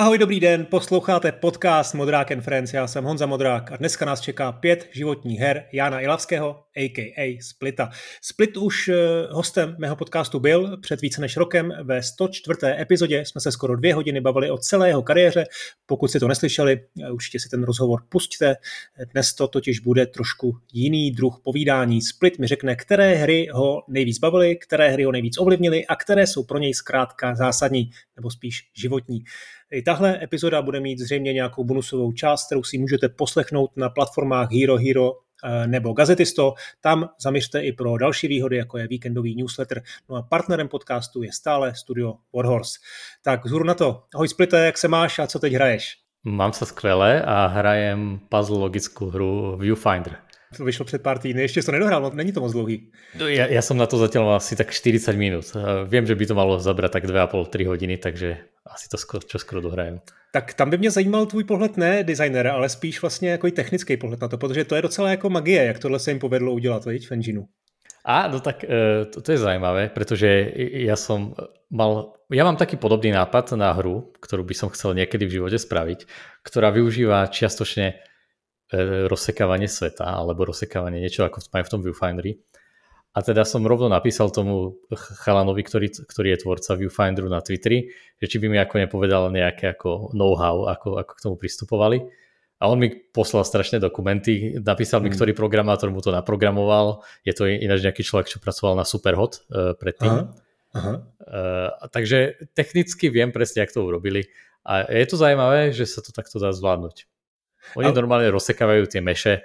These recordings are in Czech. Ahoj, dobrý den, posloucháte podcast Modrák and Friends, já jsem Honza Modrák a dneska nás čeká 5 životních her Jána Ilavského, a.k.a. Splita. Split už hostem mého podcastu byl před více než rokem, ve 104. epizodě jsme se skoro 2 hodiny bavili o celé jeho kariéře. Pokud jste to neslyšeli, určitě si ten rozhovor pusťte. Dnes to totiž bude trošku jiný druh povídání. Split mi řekne, které hry ho nejvíc bavily, které hry ho nejvíc ovlivnily a které jsou pro něj zkrátka zásadní, nebo spíš životní. I tahle epizoda bude mít zřejmě nějakou bonusovou část, kterou si můžete poslechnout na platformách Hero Hero nebo Gazetisto. Tam zaměřte i pro další výhody, jako je víkendový newsletter. No a partnerem podcastu je stále studio Warhorse. Tak vzhůru na to. Ahoj Splite, jak se máš a co teď hraješ? Mám se skvěle a hrajem puzzle logickou hru Viewfinder. To vyšlo před pár týdny, ještě to nedohrál, no, není to moc dlouhý. Ja som na to zatiaľ mal asi tak 40 minút. Viem, že by to malo zabrať tak 2,5-3 hodiny, takže asi to skoro dohrajem. Tak tam by mě zajímal tvůj pohled, ne designera, ale spíš vlastně jako i technický pohled na to, protože to je docela jako magie, jak tohle se jim povedlo udělat, veď, v engineu. A, no tak to je zajímavé, protože ja mám taký podobný nápad na hru, ktorú by som chcel niekedy v živote spraviť, ktorá využíva čiastočne rozsekávanie sveta alebo rozsekávanie niečo ako majú v tom Viewfindery. A teda som rovno napísal tomu chalanovi, ktorý je tvorca Viewfinderu na Twitteri, že či by mi ako nepovedal nejaké ako know-how, ako k tomu pristupovali. A on mi poslal strašné dokumenty, napísal mi, ktorý programátor mu to naprogramoval. Je to ináč nejaký človek, čo pracoval na Superhot predtým. Aha. Takže technicky viem presne, jak to urobili. A je to zaujímavé, že sa to takto dá zvládnuť. Oni normálne rozsekávajú tie meše,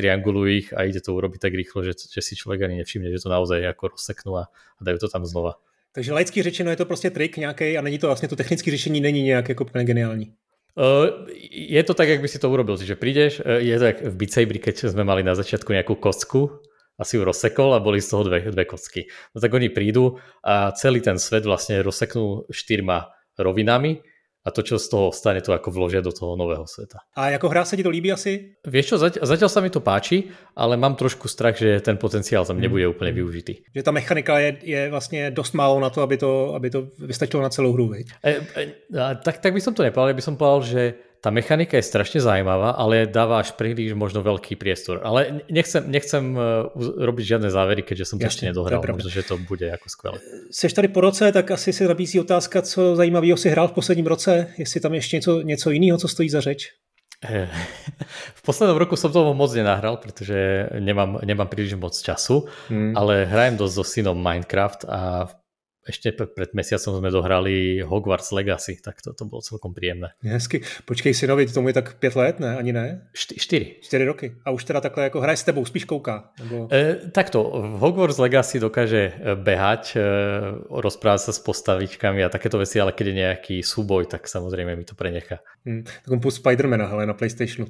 triangulujú ich a ide to urobiť tak rýchlo, že si človek ani nevšimne, že to naozaj ako rozseknú a dajú to tam znova. Takže laicky řečeno je to prostě trik nejakej a není to vlastne, to technické řešení není nejak jako geniální. Je to tak, jak by si to urobil, že prídeš, je to jak v Beat Saberi, keď sme mali na začiatku nejakú kocku, asi ju rozsekol a boli z toho dve kocky. No tak oni prídu a celý ten svet vlastne rozseknú 4 rovinami. A to, čo z toho ostane, to ako vložia do toho nového sveta. A ako hra sa ti to líbí asi? Vieš čo, zatiaľ sa mi to páči, ale mám trošku strach, že ten potenciál tam nebude úplne využitý. Že ta mechanika je vlastne dosť málo na to, aby to vystačilo na celou hru. Tak by som to nepovedal, ja by som povedal, že tá mechanika je strašne zaujímavá, ale dáva až príliš možno veľký priestor. Ale nechcem robiť žiadne závery, keďže som to ešte nedohral, pretože to bude ako skvelé. Seš tady po roce, tak asi se nabízí otázka, co zajímavého si hrál v posledním roce, jestli tam ešte něco iného, co stojí za řeč. V poslednom roku som toho moc nenahrál, pretože nemám príliš moc času, ale hrajem dosť so synom Minecraft a ešte pred mesiacom sme dohrali Hogwarts Legacy, tak to bolo celkom príjemné. Hezky. Počkej synovi, tomu je tak 5 let, ne? Ani ne? 4. 4 roky. A už teda takhle jako hraje s tebou, spíš kouká. Nebo... Takto, v Hogwarts Legacy dokáže behať, rozprávať sa s postavičkami a takéto veci, ale keď je nejaký súboj, tak samozrejme mi to prenechá. Tak on pôl Spidermana, hele, na PlayStationu.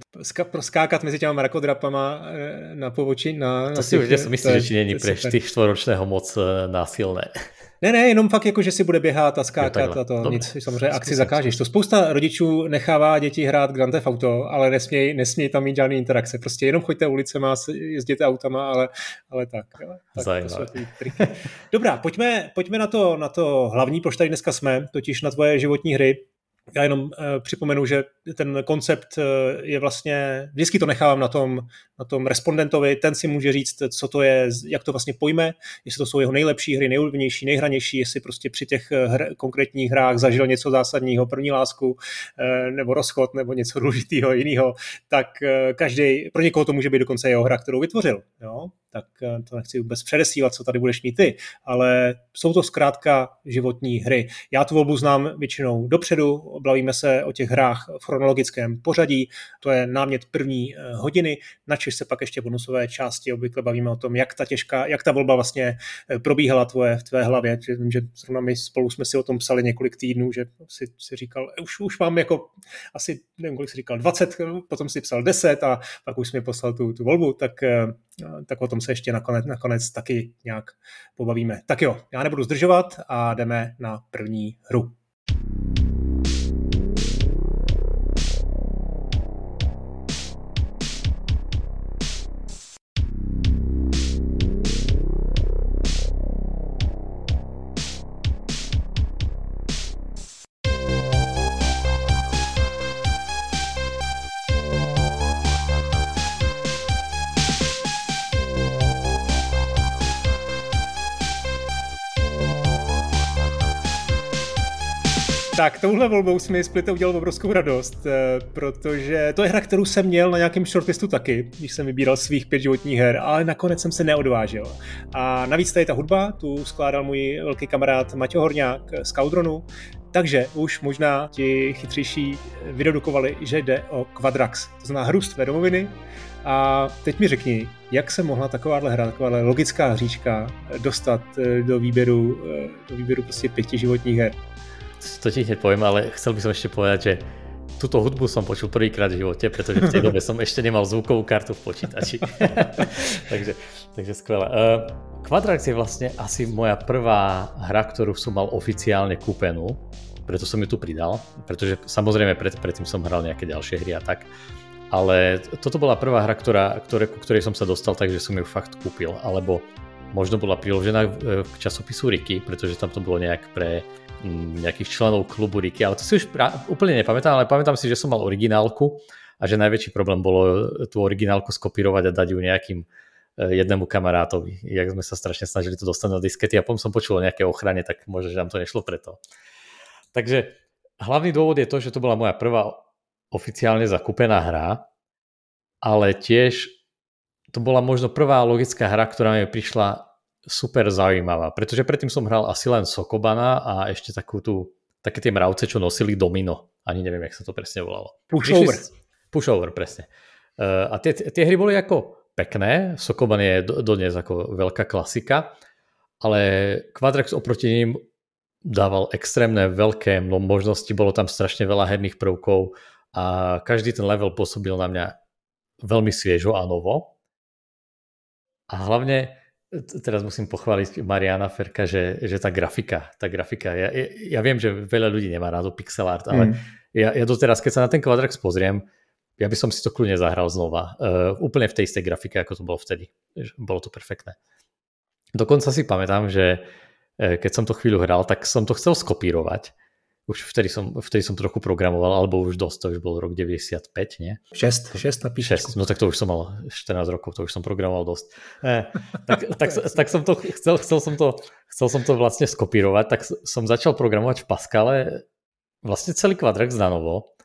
Skákat mezi těma mrakodrapama na povoči. To si už myslím, že či není pre 4-ročného moc násilné. Ne, jenom fakt jako, že si bude běhat a skákat a to dobre. Nic, samozřejmě akci zakážeš. To spousta rodičů nechává děti hrát Grand Theft Auto, ale nesmějí tam mít žádný interakce. Prostě jenom choďte ulicema, jezděte autama, ale tak. Zajímavé. Dobrá, pojďme na to hlavní, proč tady dneska jsme, totiž na tvoje životní hry. Já jenom připomenu, že ten koncept je vlastně, vždycky to nechávám na tom respondentovi, ten si může říct, co to je, jak to vlastně pojme, jestli to jsou jeho nejlepší hry, nejulíbenější, nejhranější, jestli prostě při těch konkrétních hrách zažil něco zásadního, první lásku, nebo rozchod, nebo něco důležitého jiného, tak každý, pro někoho to může být dokonce jeho hra, kterou vytvořil, jo? Tak to nechci vůbec předesílat, co tady budeš mít ty, ale jsou to zkrátka životní hry. Já tu volbu znám většinou dopředu, bavíme se o těch hrách v chronologickém pořadí, to je námět první hodiny, načež se pak ještě bonusové části obvykle bavíme o tom, jak ta volba vlastně probíhala v tvé hlavě. Vím, že zrovna my spolu jsme si o tom psali několik týdnů, že si říkal, už mám jako asi, nevím, kolik si říkal, 20, potom si psal 10 a pak už jsi mi poslal tu volbu, tak o tom se ještě nakonec taky nějak pobavíme. Tak jo, já nebudu zdržovat a jdeme na první hru. Tak, touhle volbou jsme Split udělal obrovskou radost, protože to je hra, kterou jsem měl na nějakém shortlistu taky, když jsem vybíral svých 5 životních her, ale nakonec jsem se neodvážil. A navíc tady ta hudba, tu skládal můj velký kamarád Maťo Horňák z Kaudronu, takže už možná ti chytřejší vydedukovali, že jde o Quadrax, to znamená hru z tvé domoviny. A teď mi řekni, jak se mohla takováhle hra, takováhle logická hříčka dostat do výběru prostě 5 životních her? To ti hneď poviem, ale chcel by som ešte povedať, že túto hudbu som počul prvýkrát v živote, pretože v tej dobe som ešte nemal zvukovú kartu v počítači. takže skvelé. Quadrax je vlastne asi moja prvá hra, ktorú som mal oficiálne kúpenú, preto som ju tu pridal, pretože samozrejme predtým som hral nejaké ďalšie hry a tak. Ale toto bola prvá hra, ku ktorej som sa dostal, takže som ju fakt kúpil. Alebo možno bola priložená k časopisu Ricky, pretože tam to bolo nejak pre nejakých členov klubu Riky, ale to si už úplne nepamätám, ale pamätám si, že som mal originálku a že najväčší problém bolo tú originálku skopírovať a dať ju nejakým jednému kamarátovi. Jak sme sa strašne snažili to dostať na diskety a potom som počul o nejaké ochrane, tak možno, že nám to nešlo preto. Takže hlavný dôvod je to, že to bola moja prvá oficiálne zakúpená hra, ale tiež to bola možno prvá logická hra, ktorá mi prišla super zaujímavá, pretože predtým som hral asi len Sokobana a ešte také tie mravce, čo nosili domino. Ani neviem, jak sa to presne volalo. Push Over. Push Over, presne. A tie hry boli ako pekné, Sokoban je dodnes ako veľká klasika, ale Quadrax oproti ním dával extrémne veľké možnosti, bolo tam strašne veľa herných prvkov a každý ten level pôsobil na mňa veľmi sviežo a novo. A hlavne teraz musím pochváliť Mariána Ferka, že tá grafika, ja viem, že veľa ľudí nemá rádo pixel art, ale ja doteraz, keď sa na ten Quadrax pozriem, ja by som si to kľudne zahral znova. Úplne v tej istej grafike, ako to bolo vtedy. Bolo to perfektné. Dokonca si pamätám, že keď som to chvíľu hral, tak som to chcel skopírovať. Už vtedy som trochu programoval, alebo už dosť, to už bol rok 95, nie? 6 na píšičku. 6, no tak to už som mal 14 rokov, to už som programoval dosť. Tak som to chcel som to vlastne skopírovať, tak som začal programovať v Pascale vlastne celý Quadrax na novo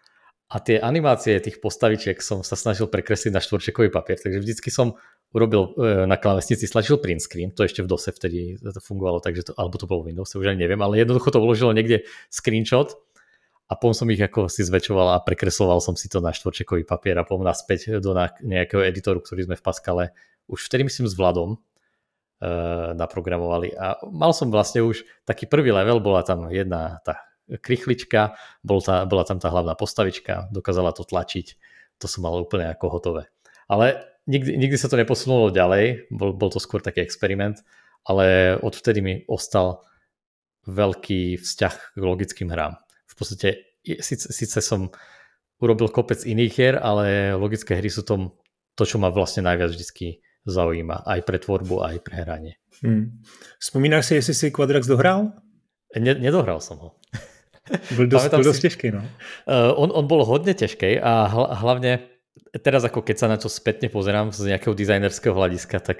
a tie animácie tých postavičiek som sa snažil prekresliť na štvorčekový papier, takže vždycky som urobil na klávesnici, stlačil print screen, to ešte v DOSe vtedy to fungovalo, takže to, alebo to bolo v Windows, už ani neviem, ale jednoducho to vložilo niekde screenshot a potom som ich ako si zväčšoval a prekresoval som si to na štvorčekový papier a potom naspäť do nejakého editoru, ktorý sme v Pascale už vtedy myslím s Vladom naprogramovali a mal som vlastne už taký prvý level, bola tam jedna tá krychlička, bola tam tá hlavná postavička, dokázala to tlačiť, to som mal úplne ako hotové. Ale nikdy sa to neposunulo ďalej, bol to skôr taký experiment, ale odvtedy mi ostal veľký vzťah k logickým hrám. V podstate, síce som urobil kopec iných hier, ale logické hry sú to, čo ma vlastne najviac vždycky zaujíma, aj pre tvorbu, aj pre hranie. Spomínáš si, jestli si Quadrax dohral? Nedohral som ho. Byl dost těžký, no. On bol hodne těžký a hlavne teraz ako keď sa na to spätne pozerám z nejakého dizajnerského hľadiska, tak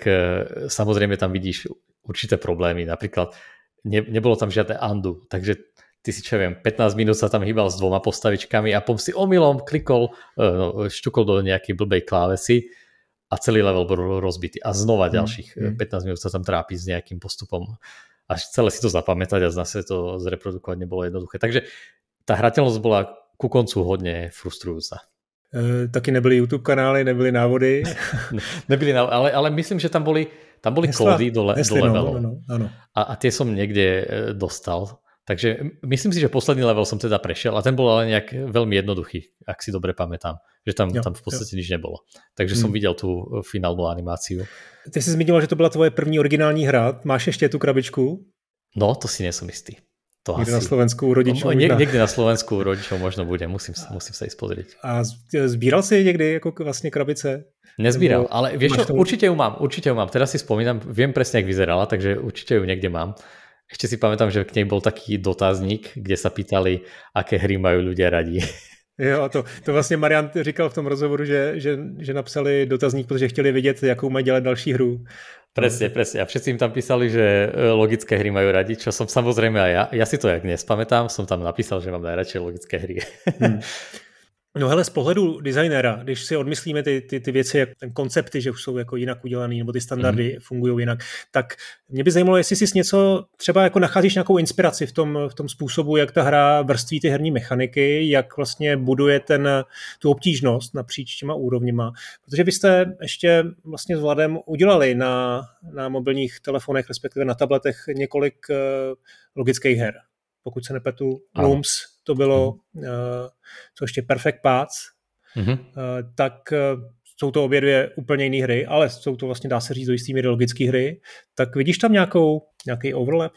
samozrejme tam vidíš určité problémy. Napríklad nebolo tam žiadne undo, takže ty si čo viem, 15 minút sa tam hýbal s 2 postavičkami a pom si omylom klikol, šťukol do nejakej blbej klávesy a celý level bol rozbitý. A znova ďalších 15 minút sa tam trápi s nejakým postupom. Až celé si to zapamätať a zase to zreprodukovať nebolo jednoduché. Takže tá hrateľnosť bola ku koncu hodne frustrujúca. Taky nebyly YouTube kanály, nebyly návody. Nebyly, ale myslím, že tam boli kódy do levelu. Ano. A tie som niekde dostal. Takže myslím si, že posledný level som teda prešiel a ten bol ale nejak veľmi jednoduchý, ak si dobre pamätám, že tam v podstate nič nebolo. Takže som viděl tú finálnu animáciu. Ty si zmiňoval, že to byla tvoje první originální hra. Máš ještě tu krabičku? No, to si nesom istý. Někde na Slovensku u rodičů. Někde na Slovensku u rodičů možno bude, musím se ísť pozrieť. A sbíral si někdy jako vlastně krabice? Nezbíral, nebo... ale vieš, určitě ju mám. Teraz si spomínam, viem presne, jak vyzerala, takže určitě ju někde mám. Ešte si pamätám, že k nej bol taký dotazník, kde sa pýtali, aké hry majú ľudia radi. Jo, to vlastně Marián říkal v tom rozhovoru, že napsali dotazník, protože chtěli vědět, jakou mají dělat další hru. Presne. A všetci im tam písali, že logické hry majú radi, čo som samozrejme aj ja. Ja si to jak nespamätám, som tam napísal, že mám najradšej logické hry. No hele, z pohledu designéra, když si odmyslíme ty věci, ten koncepty, že už jsou jako jinak udělaný, nebo ty standardy fungují jinak, tak mě by zajímalo, jestli si něco, třeba jako nacházíš nějakou inspiraci v tom způsobu, jak ta hra vrství ty herní mechaniky, jak vlastně buduje tu obtížnost napříč těma úrovněma. Protože vy jste ještě vlastně s Vladem udělali na mobilních telefonech, respektive na tabletech několik logických her. Pokud se nepletu, Lums, to bylo, co ještě Perfect Paths, tak jsou to obě dvě úplně jiné hry, ale jsou to vlastně, dá se říct, do jistý míry logické hry. Tak vidíš tam nějaký overlap,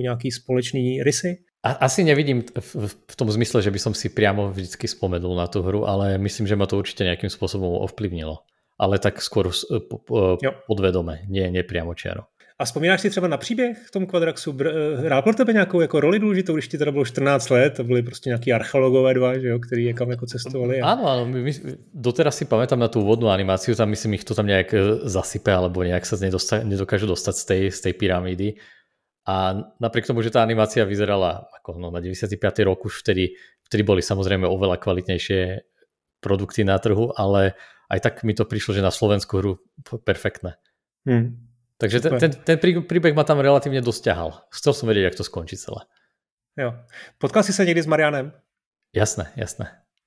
nějaký společný rysy? Asi nevidím v tom zmysle, že by som si priamo vždycky spomenul na tu hru, ale myslím, že ma to určitě nějakým způsobem ovplyvnilo. Ale tak skoro podvedome, nie priamo čiaro. A vzpomínáš si třeba na příběh v tom Quadraxu? Hrál pro tebe nějakou jako roli důležitou, když ti teda bylo 14 let, to byli prostě nějaký archeologové dva, že jo, kteří někam jako cestovali. A... Áno, my doteraz si pamätám na tú vodnú animáciu, tam myslím, ich to tam nejak zasype, alebo nejak sa nedokážu dostať z tej pyramídy. A napriek tomu, že tá animácia vyzerala ako na 95. rok, už vtedy boli samozrejme oveľa kvalitnejšie produkty na trhu, ale aj tak mi to prišlo, že na slovenskú hru perfektné. Takže ten příběh ma tam relativně dost ťahal. Chcel som vědět, jak to skončí celé. Jo. Potkal jsi se někdy s Marianem? Jasné.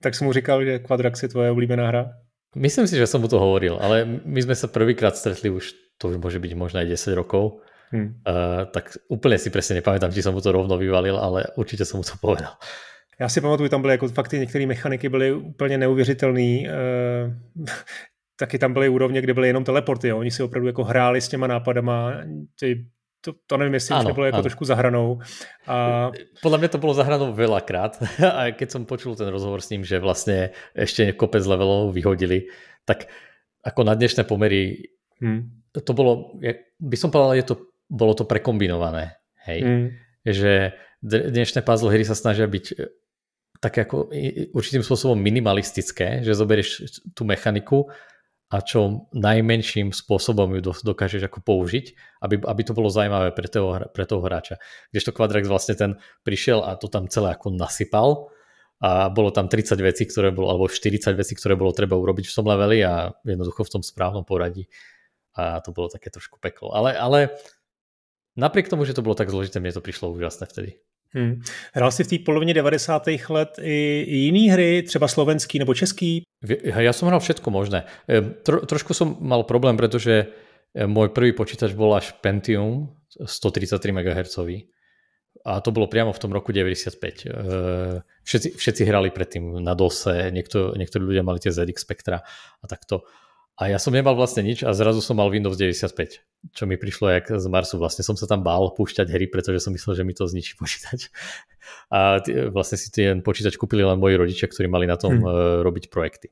Tak jsi mu říkal, že Quadrax je tvoje oblíbená hra? Myslím si, že som mu to hovoril, ale my sme sa prvýkrát stretli už, to už môže byť možná i 10 rokov. Tak úplne si presne nepamätám, či som mu to rovno vyvalil, ale určite som mu to povedal. Já si pamatuju, tam byly jako fakt některé mechaniky byly úplně neuvěřitelný. Taky tam byly úrovně, kde byly jenom teleporty. Jo. Oni si opravdu jako hráli s těma nápadama. To nevím, jestli ano, už nebylo jako trošku zahranou. A... Podle mě to bylo zahranou veľakrát. A keď som počul ten rozhovor s ním, že vlastně ještě kopec levelov vyhodili, tak ako na dnešné pomery to bylo, by som povedal, bylo to prekombinované. Hej. Že dnešné puzzle hry sa snažia byť tak jako určitým spôsobom minimalistické, že zoberieš tú mechaniku a čo najmenším spôsobom ju dokážeš ako použiť, aby to bolo zaujímavé pre toho hráča. Kdežto Quadrax vlastne ten prišiel a to tam celé ako nasypal a bolo tam 30 vecí, ktoré bolo, alebo 40 vecí, ktoré bolo treba urobiť v tom leveli a jednoducho v tom správnom poradí. A to bolo také trošku peklo. Ale napriek tomu, že to bolo tak zložité, mne to prišlo úžasné vtedy. Hrál jsi v té polovině 90. let i jiný hry, třeba slovenský nebo český? Ja som hral všetko možné. Trošku som mal problém, pretože môj prvý počítač bol až Pentium 133 MHz. A to bolo priamo v tom roku 95. Všetci hrali predtým na DOSe, niektorí ľudia mali tie ZX Spectra a takto. A ja som nemal vlastne nič a zrazu som mal Windows 95, čo mi prišlo jak z Marsu. Vlastne som sa tam bál púšťať hry, pretože som myslel, že mi to zničí počítač. A vlastne si ten počítač kúpili len moji rodičia, ktorí mali na tom robiť projekty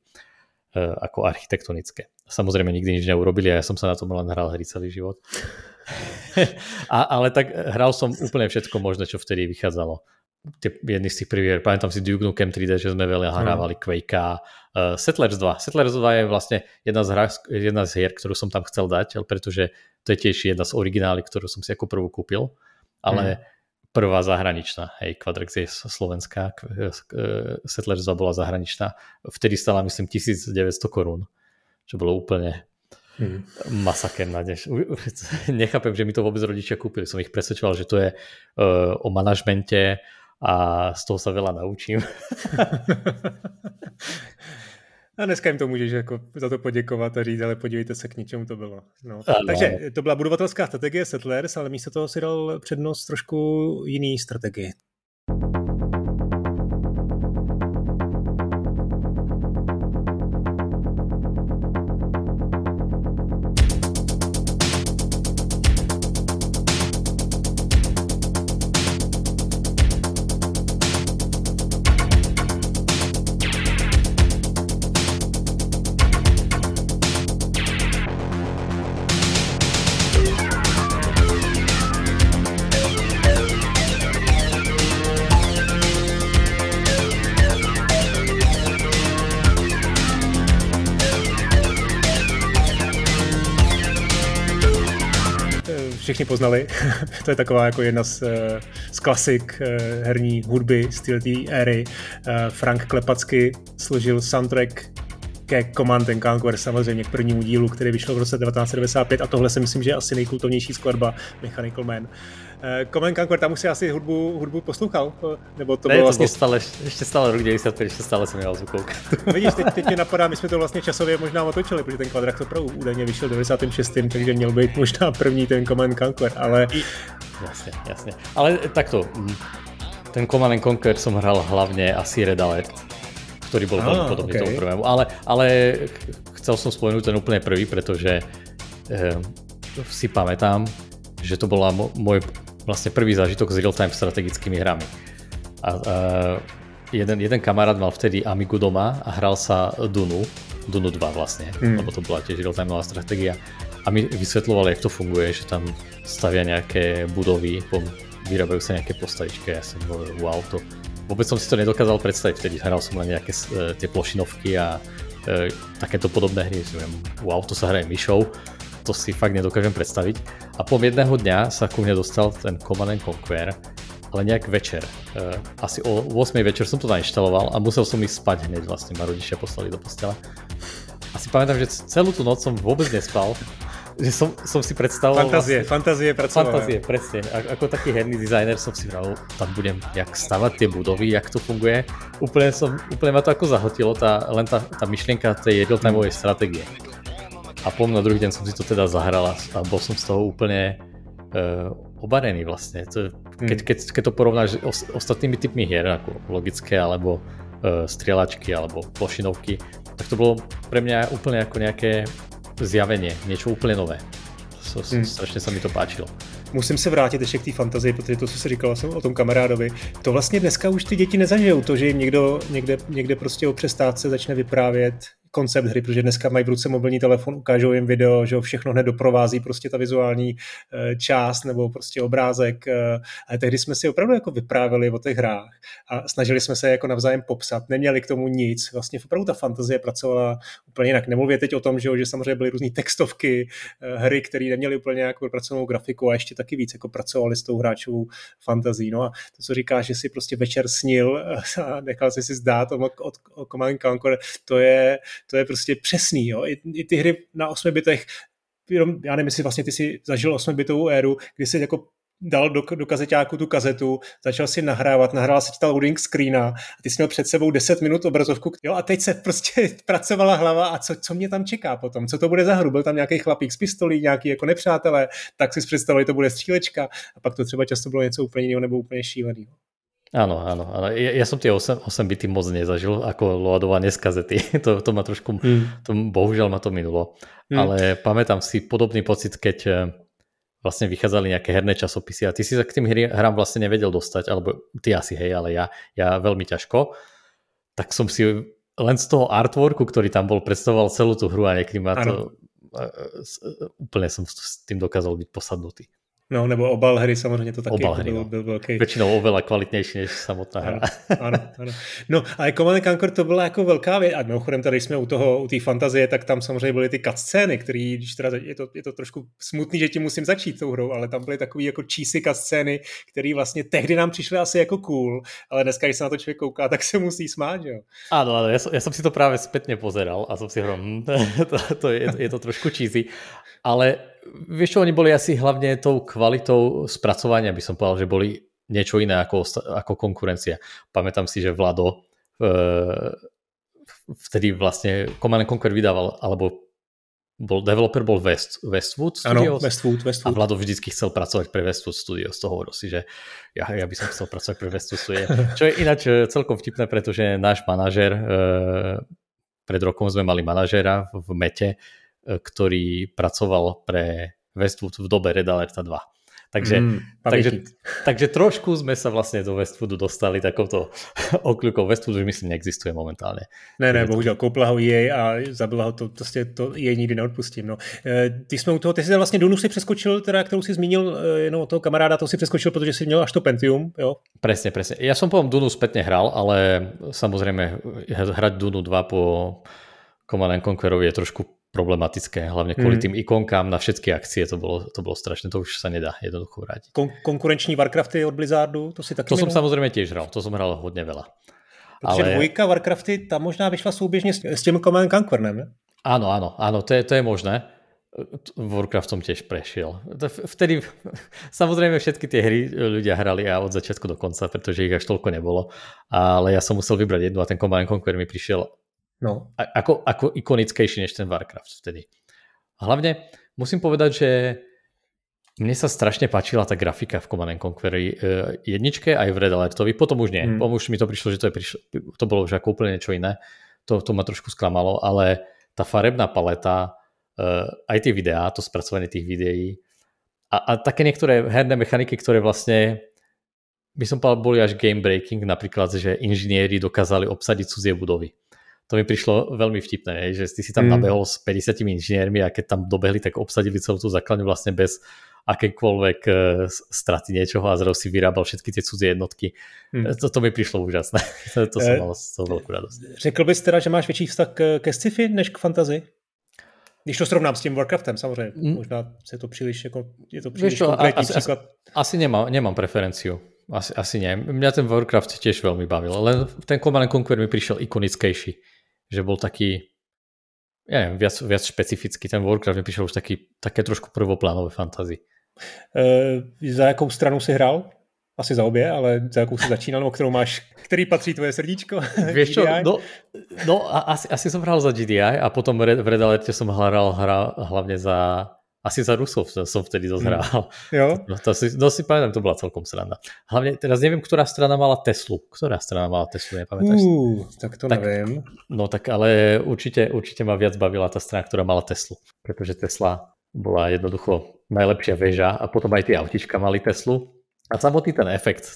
ako architektonické. Samozrejme nikdy nič neurobili a ja som sa na tom len hral hry celý život. Ale tak hral som úplne všetko možné, čo vtedy vychádzalo. Jedný z tých prvých, pamätám si Duke Nukem 3D, že sme veľa hrávali Quakea, Settlers 2. Settlers 2 je vlastne jedna z hier, ktorú som tam chcel dať, pretože to je tiež jedna z originály, ktorú som si ako prvú kúpil, ale prvá zahraničná. Hej, Quadrax je slovenská, Settlers 2 bola zahraničná. Vtedy stála, myslím, 1900 korún, čo bolo úplne masaker na dnes. Nechápem, že mi to vôbec rodičia kúpili. Som ich presvedčoval, že to je o manažmente a z toho sa veľa naučím. A dneska jim to můžeš jako za to poděkovat a říct, ale podívejte se, k ničemu to bylo. No. Takže to byla budovatelská strategie Settlers, ale místo toho si dal přednost trošku jiný strategii. všichni poznali. To je taková jako jedna z klasik herní hudby z této éry. Frank Klepacky složil soundtrack ke Command and Conquer, samozřejmě k prvnímu dílu, který vyšel v roce 1995, a tohle si myslím, že je asi nejkultovnější skladba Mechanical Man. Command & Conquer, tam už si asi hudbu poslouchal? Nebo to ne, bylo vlastně... ještě stále rok 95, ještě stále jsem měl zukoukat. Vidíš, teď mě napadá, my jsme to vlastně časově možná otočili, protože ten Quadrax opravdu údajně vyšel v 96., takže měl být možná první ten Command & Conquer, ale... Jasně. Ale takto, ten Command & Conquer jsem hrál hlavně asi Red Alert, ktorý bol veľmi podobný tomu prvému, ale chcel som spomenúť ten úplne prvý, pretože si pamätám, že to bola môj vlastne prvý zážitok s real-time strategickými hrami. Jeden kamarát mal vtedy Amigu doma a hral sa Dunu 2 vlastne, lebo to bola tiež real-time strategia. A mi vysvetľovali, jak to funguje, že tam stavia nejaké budovy, vyrábajú sa nejaké postavičky, ja som hovoril, wow, to... Vôbec som si to nedokázal predstaviť, vtedy hral som len nejaké tie plošinovky a takéto podobné hry, že wow, to sa hraje myšou, to si fakt nedokážem predstaviť. A po jedného dňa sa ku mne dostal ten Command & Conquer, ale nejak večer, asi o 8 večer som to nainštaloval a musel som ísť spať hneď, vlastne ma rodičia poslali do postela. A si pamätám, že celú tú noc som vôbec nespal, že som si predstavoval... Fantázie pracovala. Fantázie, presne. Ako taký herný dizajner som si vral, tam budem jak stavať tie budovy, jak to funguje. Úplne ma to ako zahotilo, len tá myšlienka tej real-timeovej stratégie. A po mňa druhý deň som si to teda zahral a bol som z toho úplne obarený vlastne. Keď to porovnáš s ostatnými typmi hier, ako logické, alebo strieľačky, alebo plošinovky, tak to bolo pre mňa úplne ako nejaké zjavenie, niečo úplne nové. Strašne sa mi to páčilo. Musím se vrátit ještě k té fantazii, protože to, co jsi říkal o tom kamarádovi, to vlastně dneska už ty děti nezažijou, to, že jim někdo někde prostě o přestávce začne vyprávět koncept hry, protože dneska mají v ruce mobilní telefon, ukážou jim video, že všechno hned doprovází prostě ta vizuální část nebo prostě obrázek. Ale tehdy jsme si opravdu jako vyprávěli o těch hrách a snažili jsme se jako navzájem popsat, neměli k tomu nic. Vlastně opravdu ta fantazie pracovala úplně jinak. Nemluvě teď o tom, že samozřejmě byly různé textovky, hry, které neměly úplně nějakou pracovnou grafiku a ještě taky víc jako pracovali s tou hráčovou fantazí. No a to, co říkáš, že si prostě večer snil a nechal si zdát o Command & Conquer, to je prostě přesný, jo. I ty hry na 8-bitech, já nevím, jestli vlastně ty si zažil 8-bitovou éru, kdy jsi jako dal do kazeťáku tu kazetu, začal si nahrávat, nahrál se ti ta loading screena a ty jsi měl před sebou 10 minut obrazovku, jo, a teď se prostě pracovala hlava a co mě tam čeká potom, co to bude za hru, byl tam nějaký chlapík s pistolí, nějaký jako nepřátelé, tak si představili, to bude střílečka a pak to třeba často bylo něco úplně jiného nebo úplně šíleného. Áno. Ja som tie 8 bity moc nezažil, ako loadovanie z kazety. To ma trošku, bohužiaľ ma to minulo. Ale pamätám si podobný pocit, keď vlastne vychádzali nejaké herné časopisy a ty si sa k tým hrám vlastne nevedel dostať, alebo ty asi, hej, ale ja veľmi ťažko. Tak som si len z toho artworku, ktorý tam bol, predstavoval celú tú hru a niekedy ma to... Úplne som s tým dokázal byť posadnutý. No, nebo obal hry, samozřejmě to taky byl velký. Většinou oveľa kvalitnější než samotná hra. Ano. No, ale Command & Conquer to byla jako velká věc. A mimochodem tady jsme u té fantazie, tak tam samozřejmě byly ty cutscény, které, když teda je to trošku smutný, že tím musím začít tou hrou, ale tam byly takový jako cheesy cutscény, které vlastně tehdy nám přišly asi jako cool, ale dneska, když se na to člověk kouká, tak se musí smát, jo. Ano, já jsem si to právě zpětně pozeral a jsem si hral, to je to trošku cheesy, ale vieš čo, oni boli asi hlavne tou kvalitou spracovania, by som povedal, že boli niečo iné ako konkurencia. Pamätám si, že Vlado vtedy vlastne Command & Conquer vydával, alebo developer bol Westwood Studios. Áno, Westwood. A Vlado vždycky chcel pracovať pre Westwood Studios, to hovoril si, že ja by som chcel pracovať pre Westwood Studios. Čo je ináč celkom vtipné, pretože náš manažer, pred rokom sme mali manažera v Mete, ktorý pracoval pre Westwood v dobe Red Alerta 2. Takže trošku sme sa vlastne do Westwoodu dostali takouto okľukou. Westwood už myslím neexistuje momentálne. Ne, bohužel, koupila ho jej a zabila ho, to prostě to jej nikdy neodpustím. No. Ty jsi vlastně Dunu si přeskočil, teda, kterou si zmínil, jenom od toho kamaráda, to si přeskočil, protože si měl až to Pentium, jo? Presne. Ja som poviem Dunu spätne hral, ale samozrejme hrať Dunu 2 po Command & Conquerovi je trošku problematické, hlavne kvôli tým ikonkám na všetky akcie, to bolo strašné, to už sa nedá jednoducho vrátiť. Konkurenční Warcrafty od Blizzardu, to si taky. To som samozrejme tiež hral, to som hral hodne veľa. Protože dvojka Warcrafty, ta možná vyšla souběžně s tím Command and Conquer, ne? Áno, to je možné. Warcraft som tiež prešiel. Vtedy, samozrejme, všetky tie hry ľudia hrali a od začiatku do konca, pretože ich až toľko nebolo. Ale ja som musel vybrať jednu a ten Command and Conquer mi prišiel ako ikonickejší než ten Warcraft vtedy. Hlavne musím povedať, že mne sa strašne páčila tá grafika v Command & Conquer jedničke aj v Red Alertovi, potom už nie. Potom už mi to prišlo, že to bolo už ako úplne niečo iné. To ma trošku sklamalo, ale tá farebná paleta, aj tie videá, to spracovanie tých videí a také niektoré herné mechaniky, ktoré vlastne by som povedal boli až game breaking, napríklad, že inžinieri dokázali obsadiť cudzie budovy. To mi prišlo veľmi vtipné, že ty si tam nabehol s 50 inžiniermi a keď tam dobehli, tak obsadili celú tú základňu vlastne bez akékoľvek straty niečoho a zrazu si vyrábal všetky tie cudzie jednotky. To mi prišlo úžasné. To som mal z toho veľkú radosť. Řekl bys teda, že máš väčší vztah ke sci-fi než k fantazii? Když to srovnám s tím Warcraftem, samozřejmě. Možná se to příliš, jako, je to příliš konkrétní příklad. Asi nemám preferenciu. Asi nie. Mňa ten Warcraft tiež veľmi bavil. Len ten Command & Conquer mi prišiel ikonickejší. Že bol taký, ja neviem, viac špecifický. Ten Warcraft mi prišiel už také trošku prvoplánové fantasy. Za jakou stranu si hral? Asi za obě, ale za jakou si začínal, nebo kterou máš, který patří tvoje srdíčko? Vieš čo, asi som hral za GDI a potom v Red Alerte som hral hlavne za... Asi za Rusov som vtedy dozhrál. To si pamätám, to bola celkom sranda. Hlavne teraz neviem, ktorá strana mala Teslu. Nepamätáš? Tak to neviem. No tak ale určite ma viac bavila tá strana, ktorá mala Teslu. Pretože Tesla bola jednoducho najlepšia väža a potom aj tie autička mali Teslu. A samotný ten efekt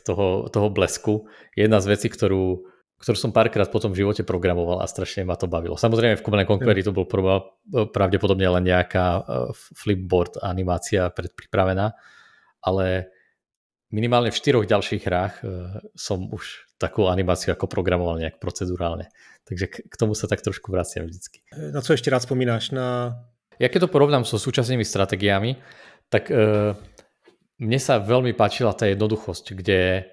toho blesku je jedna z vecí, ktorú som párkrát potom v živote programoval a strašne ma to bavilo. Samozrejme v Command & Conquer to bol pravdepodobne len nejaká flipboard animácia predpripravená, ale minimálne v 4 ďalších hrách som už takú animáciu ako programoval nejak procedurálne. Takže k tomu sa tak trošku vraciam vždycky. Na co ešte rád spomínáš? Ja keď to porovnám so súčasnými stratégiami, tak mne sa veľmi páčila tá jednoduchosť, kde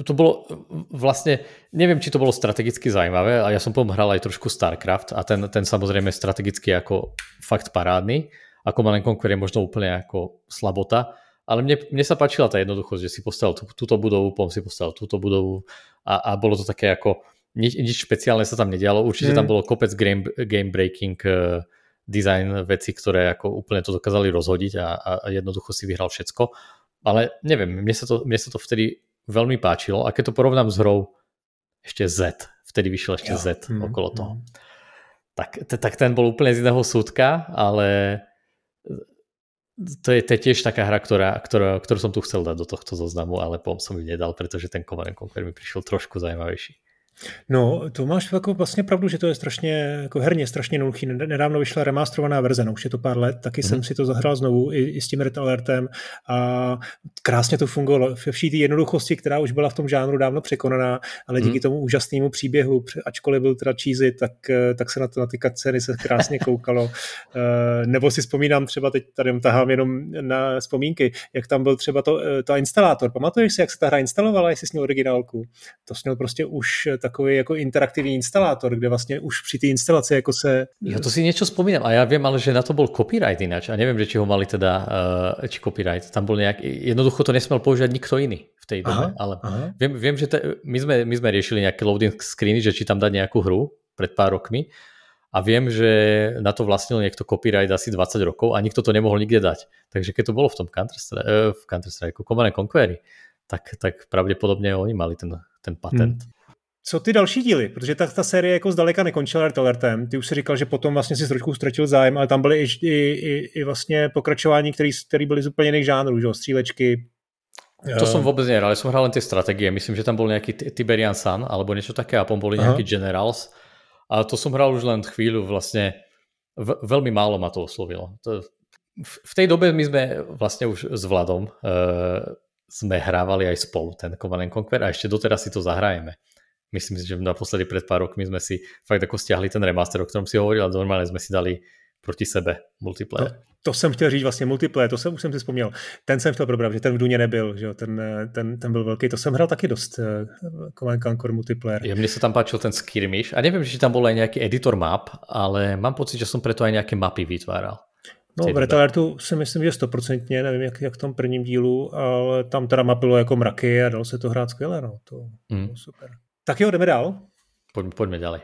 to bolo vlastne, neviem, či to bolo strategicky zaujímavé, ale ja som potom hral aj trošku Starcraft a ten samozrejme strategicky ako fakt parádny, ako Command & Conquer je možno úplne ako slabota, ale mne sa páčila tá jednoduchosť, že si postavil túto budovu, potom si postavil túto budovu a bolo to také ako, nič špeciálne sa tam nedialo, určite tam bolo kopec game breaking design veci, ktoré ako úplne to dokázali rozhodiť a jednoducho si vyhral všetko, ale neviem, mne sa to vtedy veľmi páčilo a keď to porovnám s hrou ešte Z, vtedy vyšiel ešte Z okolo toho. Tak ten bol úplne z iného súdka, ale to je tiež taká hra, ktorú som tu chcel dať do tohto zoznamu, ale potom som ju nedal, pretože ten Command & Conquer mi prišiel trošku zajímavejší. No, to máš jako vlastně pravdu, že to je strašně, jako herně strašně jednoduchý. Nedávno vyšla remastrovaná verze, no už je to pár let, taky jsem si to zahrál znovu i s tím Red Alertem a krásně to fungovalo. Vší té jednoduchosti, která už byla v tom žánru dávno překonaná, ale díky tomu úžasnému příběhu, ačkoliv byl teda cheesy, tak se na ty cutscény se krásně koukalo. Nebo si vzpomínám třeba, teď tady tahám jenom na vzpomínky, jak tam byl třeba to instalátor. Pamatuješ si, jak se ta hra instalovala, jestli jsi měl originálku? To jsi měl prostě už takový jako interaktivní instalátor, kde vlastně už při té instalaci jako se... Ja to si niečo spomínam a ja viem, ale že na to bol copyright ináč a neviem, že či ho mali teda či copyright, tam bol nejak jednoducho to nesmel používať nikto iný v tej dobe, ale viem, že my sme riešili nejaké loading screeny, že či tam dať nejakú hru pred pár rokmi a viem, že na to vlastnil niekto copyright asi 20 rokov a nikto to nemohol nikde dať. Takže keď to bolo v tom Counter Strike, Command & Conquer, tak pravdepodobne oni mali ten patent. Co ty další díly? Protože ta série jako zdaleka nekončila Red Alertem. Ty už si říkal, že potom vlastně si trošku ztratil zájem, ale tam byly i vlastně pokračování, které byly z úplně jiných žánrů, že jo? Střílečky. To som vôbec nehral, som hral len tie stratégie. Myslím, že tam bol nejaký Tiberian Sun alebo niečo také a potom boli nejaký Generals. A to som hral už len chvíľu vlastne. Veľmi málo ma to oslovilo. V tej dobe my sme vlastne už s Vladom sme hrávali aj spolu ten Command & Conquer a ešte doteraz si to zahrajeme. Myslím si, že naposledy pred pár rokmi sme si fakt ako stiahli ten remaster, o ktorom si hovoril, a normálne sme si dali proti sebe multiplayer. To jsem chtěl říct vlastně multiplayer, už jsem si vzpomněl. Ten jsem chtěl probrat, že ten v Duně nebyl, že jo, ten byl velký, to jsem hrál taky dost, Command and Conquer multiplayer. Ja, mne sa tam páčil ten skirmish a neviem, či tam bol aj nejaký editor map, ale mám pocit, že som preto aj nejaké mapy vytváral. No v Red Alertu si myslím, že 100%, nevím jak v tom prvním dílu, ale tam teda mapilo jako mraky a dalo se to hrát skvěle, no to bylo super. Tak jo, jdeme dál. Pojďme dále.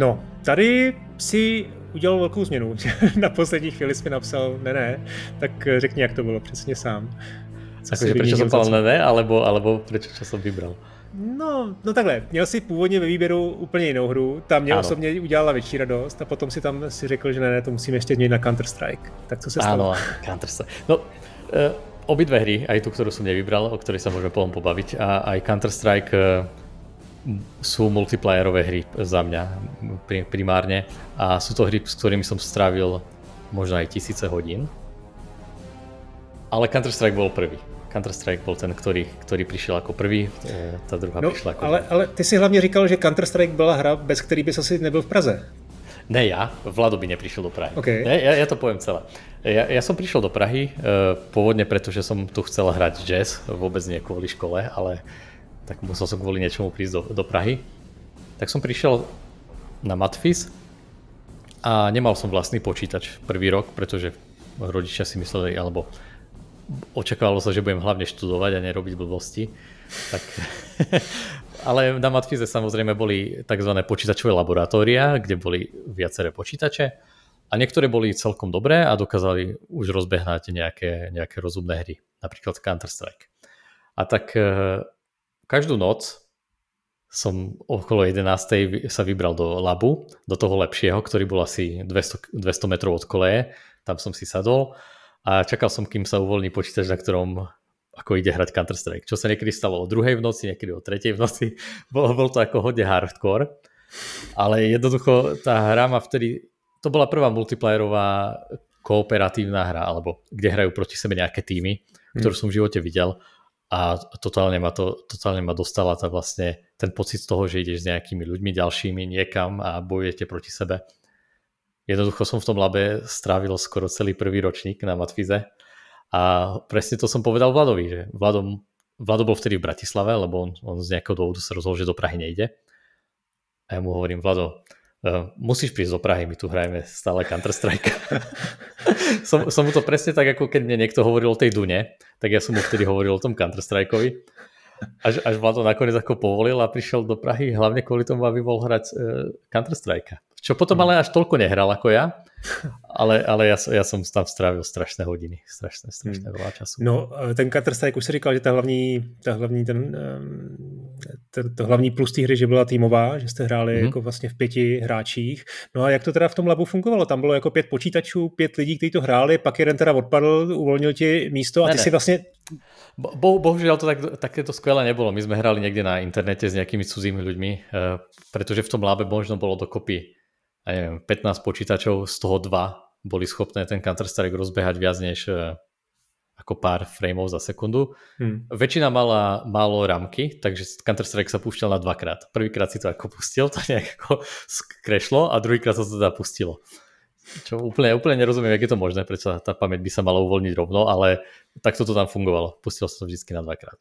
No, tady si udělal velkou změnu. Na poslední chvíli jsi mi napsal ne, tak řekni, jak to bylo přesně sám. Takže proč jsem pal ne, alebo proč jsem vybral? No takhle, měl si původně ve výběru úplně jinou hru, ta mě osobně udělala větší radost a potom si tam si řekl, že ne, to musíme ještě změnit na Counter Strike. Tak co se stalo? Ano, Counter Strike. Obidve hry, aj tu, kterou jsem nevybral, o které se můžeme potom pobavit, a i Counter Strike sú multiplayerové hry za mňa primárne a sú to hry, s ktorými som strávil možno aj tisíce hodín. Ale Counter-Strike bol prvý. Counter-Strike bol ten, ktorý prišiel ako prvý, tá druhá prišla ako prvý. Ale ty si hlavne říkal, že Counter-Strike byla hra, bez ktorej by som si nebyl v Praze. Ne ja, Vlado by neprišiel do Prahy. Okay. Ja to poviem celé. Ja som prišiel do Prahy pôvodne preto, že som tu chcel hrať jazz, vôbec nie kvôli škole, ale tak musel som kvôli niečomu prísť do Prahy. Tak som prišiel na Matfiz a nemal som vlastný počítač prvý rok, pretože rodičia si mysleli, alebo očakávalo sa, že budem hlavne študovať a nerobiť blbosti. Tak. Ale na Matfize samozrejme boli tzv. Počítačové laboratória, kde boli viaceré počítače a niektoré boli celkom dobré a dokázali už rozbehnať nejaké rozumné hry, napríklad Counter-Strike. A tak každú noc som okolo 11:00 sa vybral do labu, do toho lepšieho, ktorý bol asi 200 metrov od koleje. Tam som si sadol a čakal som, kým sa uvoľní počítač, na ktorom ako ide hrať Counter-Strike. Čo sa niekedy stalo o 2:00 v noci, niekedy o 3:00 v noci. Bol to ako hodne hardcore. Ale jednoducho tá hra ma vtedy... To bola prvá multiplayerová kooperatívna hra, alebo kde hrajú proti sebe nejaké týmy, ktorú som v živote videl. A totálne ma dostala tá vlastne ten pocit z toho, že ideš s nejakými ľuďmi ďalšími niekam a bojujete proti sebe. Jednoducho som v tom labe strávil skoro celý prvý ročník na Matfize a presne to som povedal Vladovi, že Vlado bol vtedy v Bratislave, lebo on z nejakého dôvodu sa rozhodol, že do Prahy nejde. A ja mu hovorím, Vlado, musíš prísť do Prahy, my tu hrajeme stále Counter-Strike. som mu to presne tak, ako keď mne niekto hovoril o tej Dune, tak ja som mu vtedy hovoril o tom Counter-Strikeovi. Až Vlado nakoniec ako povolil a prišiel do Prahy, hlavne kvôli tomu, aby bol hrať Counter-Strike. Čo potom ale až toľko nehral ako ja, ale ja som tam strávil strašné hodiny, strašné veľa času. No, ten Counter-Strike už si říkal, že to hlavní plus té hry, že byla týmová, že jste hráli jako vlastně v 5 hráčích. No a jak to teda v tom labu fungovalo? Tam bylo jako 5 počítačů, 5 lidí, kteří to hráli, pak jeden teda odpadl, uvolnil ti místo a ty si vlastně... Bohužiaľ to také to skvěle nebolo. My sme hrali niekde na internete s nejakými cudzími ľuďmi, pretože v tom lábe možno bolo dokopy, ja neviem, 15 počítačov, z toho 2 boli schopné ten Counter-Strike rozbehať viac než ako pár frameov za sekundu. Väčšina mala málo ramky, takže Counter-Strike sa púšťal na 2-krát. Prvýkrát si to ako pustil, to nejak ako skrešlo a druhýkrát sa to teda pustilo. Čo úplne nerozumiem, jak je to možné, prečo tá pamäť by sa mala uvoľniť rovno, ale takto to tam fungovalo. Pustilo sa to vždycky na 2-krát.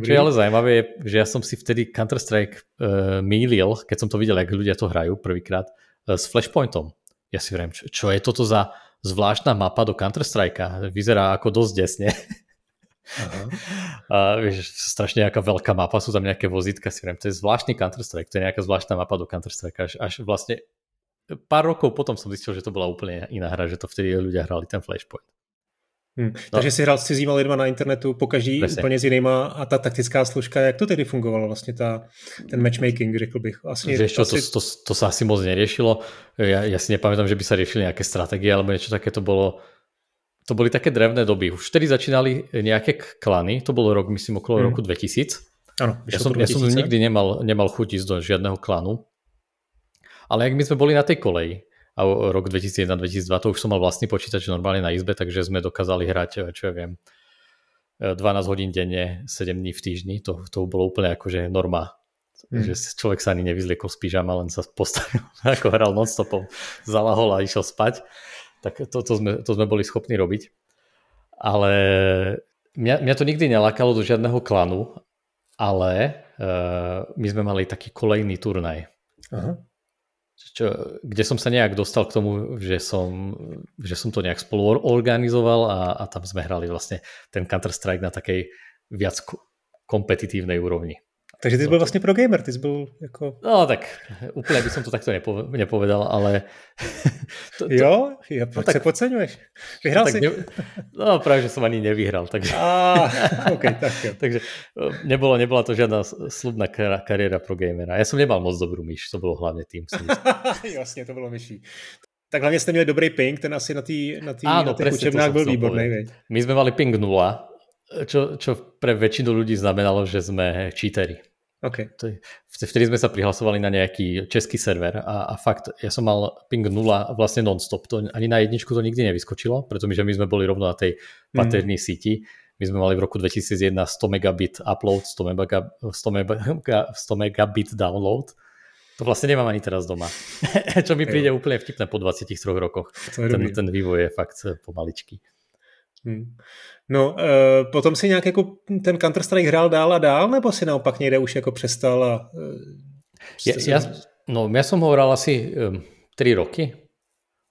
Čo je ale zaujímavé, je, že ja som si vtedy Counter-Strike mýlil, keď som to videl, jak ľudia to hrajú prvýkrát, s Flashpointom. Ja si vriem, čo je toto za... zvláštna mapa do Counter-Strike, vyzerá ako dosť desne. A vieš, strašne nejaká veľká mapa, sú tam nejaké vozítka, si vriem, to je zvláštny Counter-Strike, to je nejaká zvláštna mapa do Counter-Strike, až vlastne pár rokov potom som zistil, že to bola úplne iná hra, že to vtedy ľudia hrali ten Flashpoint. Takže si hral s cizíma lidma na internetu, pokaždý úplně s jinýma a ta taktická složka, jak to tedy fungovalo vlastně ten matchmaking, řekl bych. Vlastně to se asi moc neriešilo, ja si nepamätám, že by sa riešili nejaké stratégie, alebo niečo také to bolo to boli také drevné doby. Už vtedy začínali nejaké klany, to bolo rok, myslím, okolo roku 2000. Áno, ja som nikdy nemal chuť ísť do žiadneho klanu. Ale ak my sme boli na tej koleji, a rok 2001-2002, to už som mal vlastný počítač normálne na izbe, takže sme dokázali hrať, čo ja viem, 12 hodín denne, 7 dní v týždni. To bolo úplne akože norma. Že človek sa ani nevyzliekol z pyžama, len sa postavil, ako hral non-stopom, zalahol a išiel spať. Tak to sme boli schopní robiť. Ale mňa to nikdy nelákalo do žiadneho klanu, ale my sme mali taký kolejný turnaj. Aha. Kde som sa nejak dostal k tomu, že som to nejak spolu organizoval a tam sme hrali vlastne ten Counter Strike na takej viac kompetitívnej úrovni. Takže ty jsi byl vlastně pro gamer, ty jsi byl jako... No tak, úplně bych som to takto nepovedal, ale... Jo? Ja, no, tak se podceňuješ. Vyhrál si? No právě, že som ani nevyhral. Takže... Okay, tak jo. Takže nebyla to žádná slubná kariéra pro gamera. Ja som nemal moc dobrou myš, to bylo hlavně tým. Jasně, to bylo myší. Tak hlavně jste měli dobrý ping, ten asi na těch učebnách byl výborný. My jsme mali ping 0, čo pre väčšinu ľudí znamenalo, že sme cheateri. Okay. Vtedy sme sa prihlasovali na nejaký český server a fakt, ja som mal ping 0 vlastne non-stop. To, ani na jedničku to nikdy nevyskočilo, pretože my sme boli rovno na tej paternej síti. My sme mali v roku 2001 100 megabit upload, 100 megabit download. To vlastne nemám ani teraz doma. Čo mi príde úplne vtipné po 23 rokoch. Ten vývoj je fakt pomaličký. No, potom si nějak jako ten Counter-Strike hrál dál a dál, nebo si naopak někde už jako přestal a... Ja som ho hral asi 3 roky.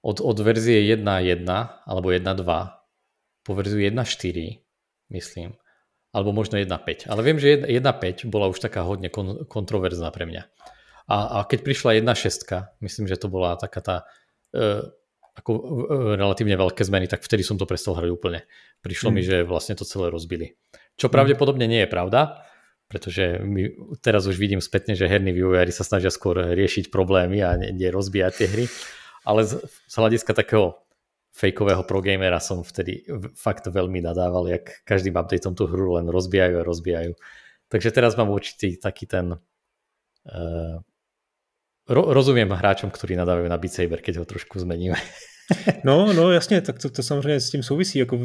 Od verzie 1.1 alebo 1.2 po verziu 1.4, myslím. Alebo možno 1.5. Ale viem, že 1.5 bola už taká hodne kontroverzná pre mňa. A keď prišla 1.6, myslím, že to bola taká tá... ako relatívne veľké zmeny, tak vtedy som to prestal hrať úplne. Prišlo mi, že vlastne to celé rozbili. Čo pravdepodobne nie je pravda, pretože teraz už vidím spätne, že herní vývojári sa snažia skôr riešiť problémy a nerozbíjať tie hry. Ale z hľadiska takého fejkového progamera som vtedy fakt veľmi nadával, jak každým updateom tú hru len rozbijajú a rozbijajú. Takže teraz mám určitý taký ten... rozumiem hráčom, ktorí nadávajú na Beat Saber, keď ho trošku zmeníme. No jasně, tak to samozřejmě s tím souvisí, jako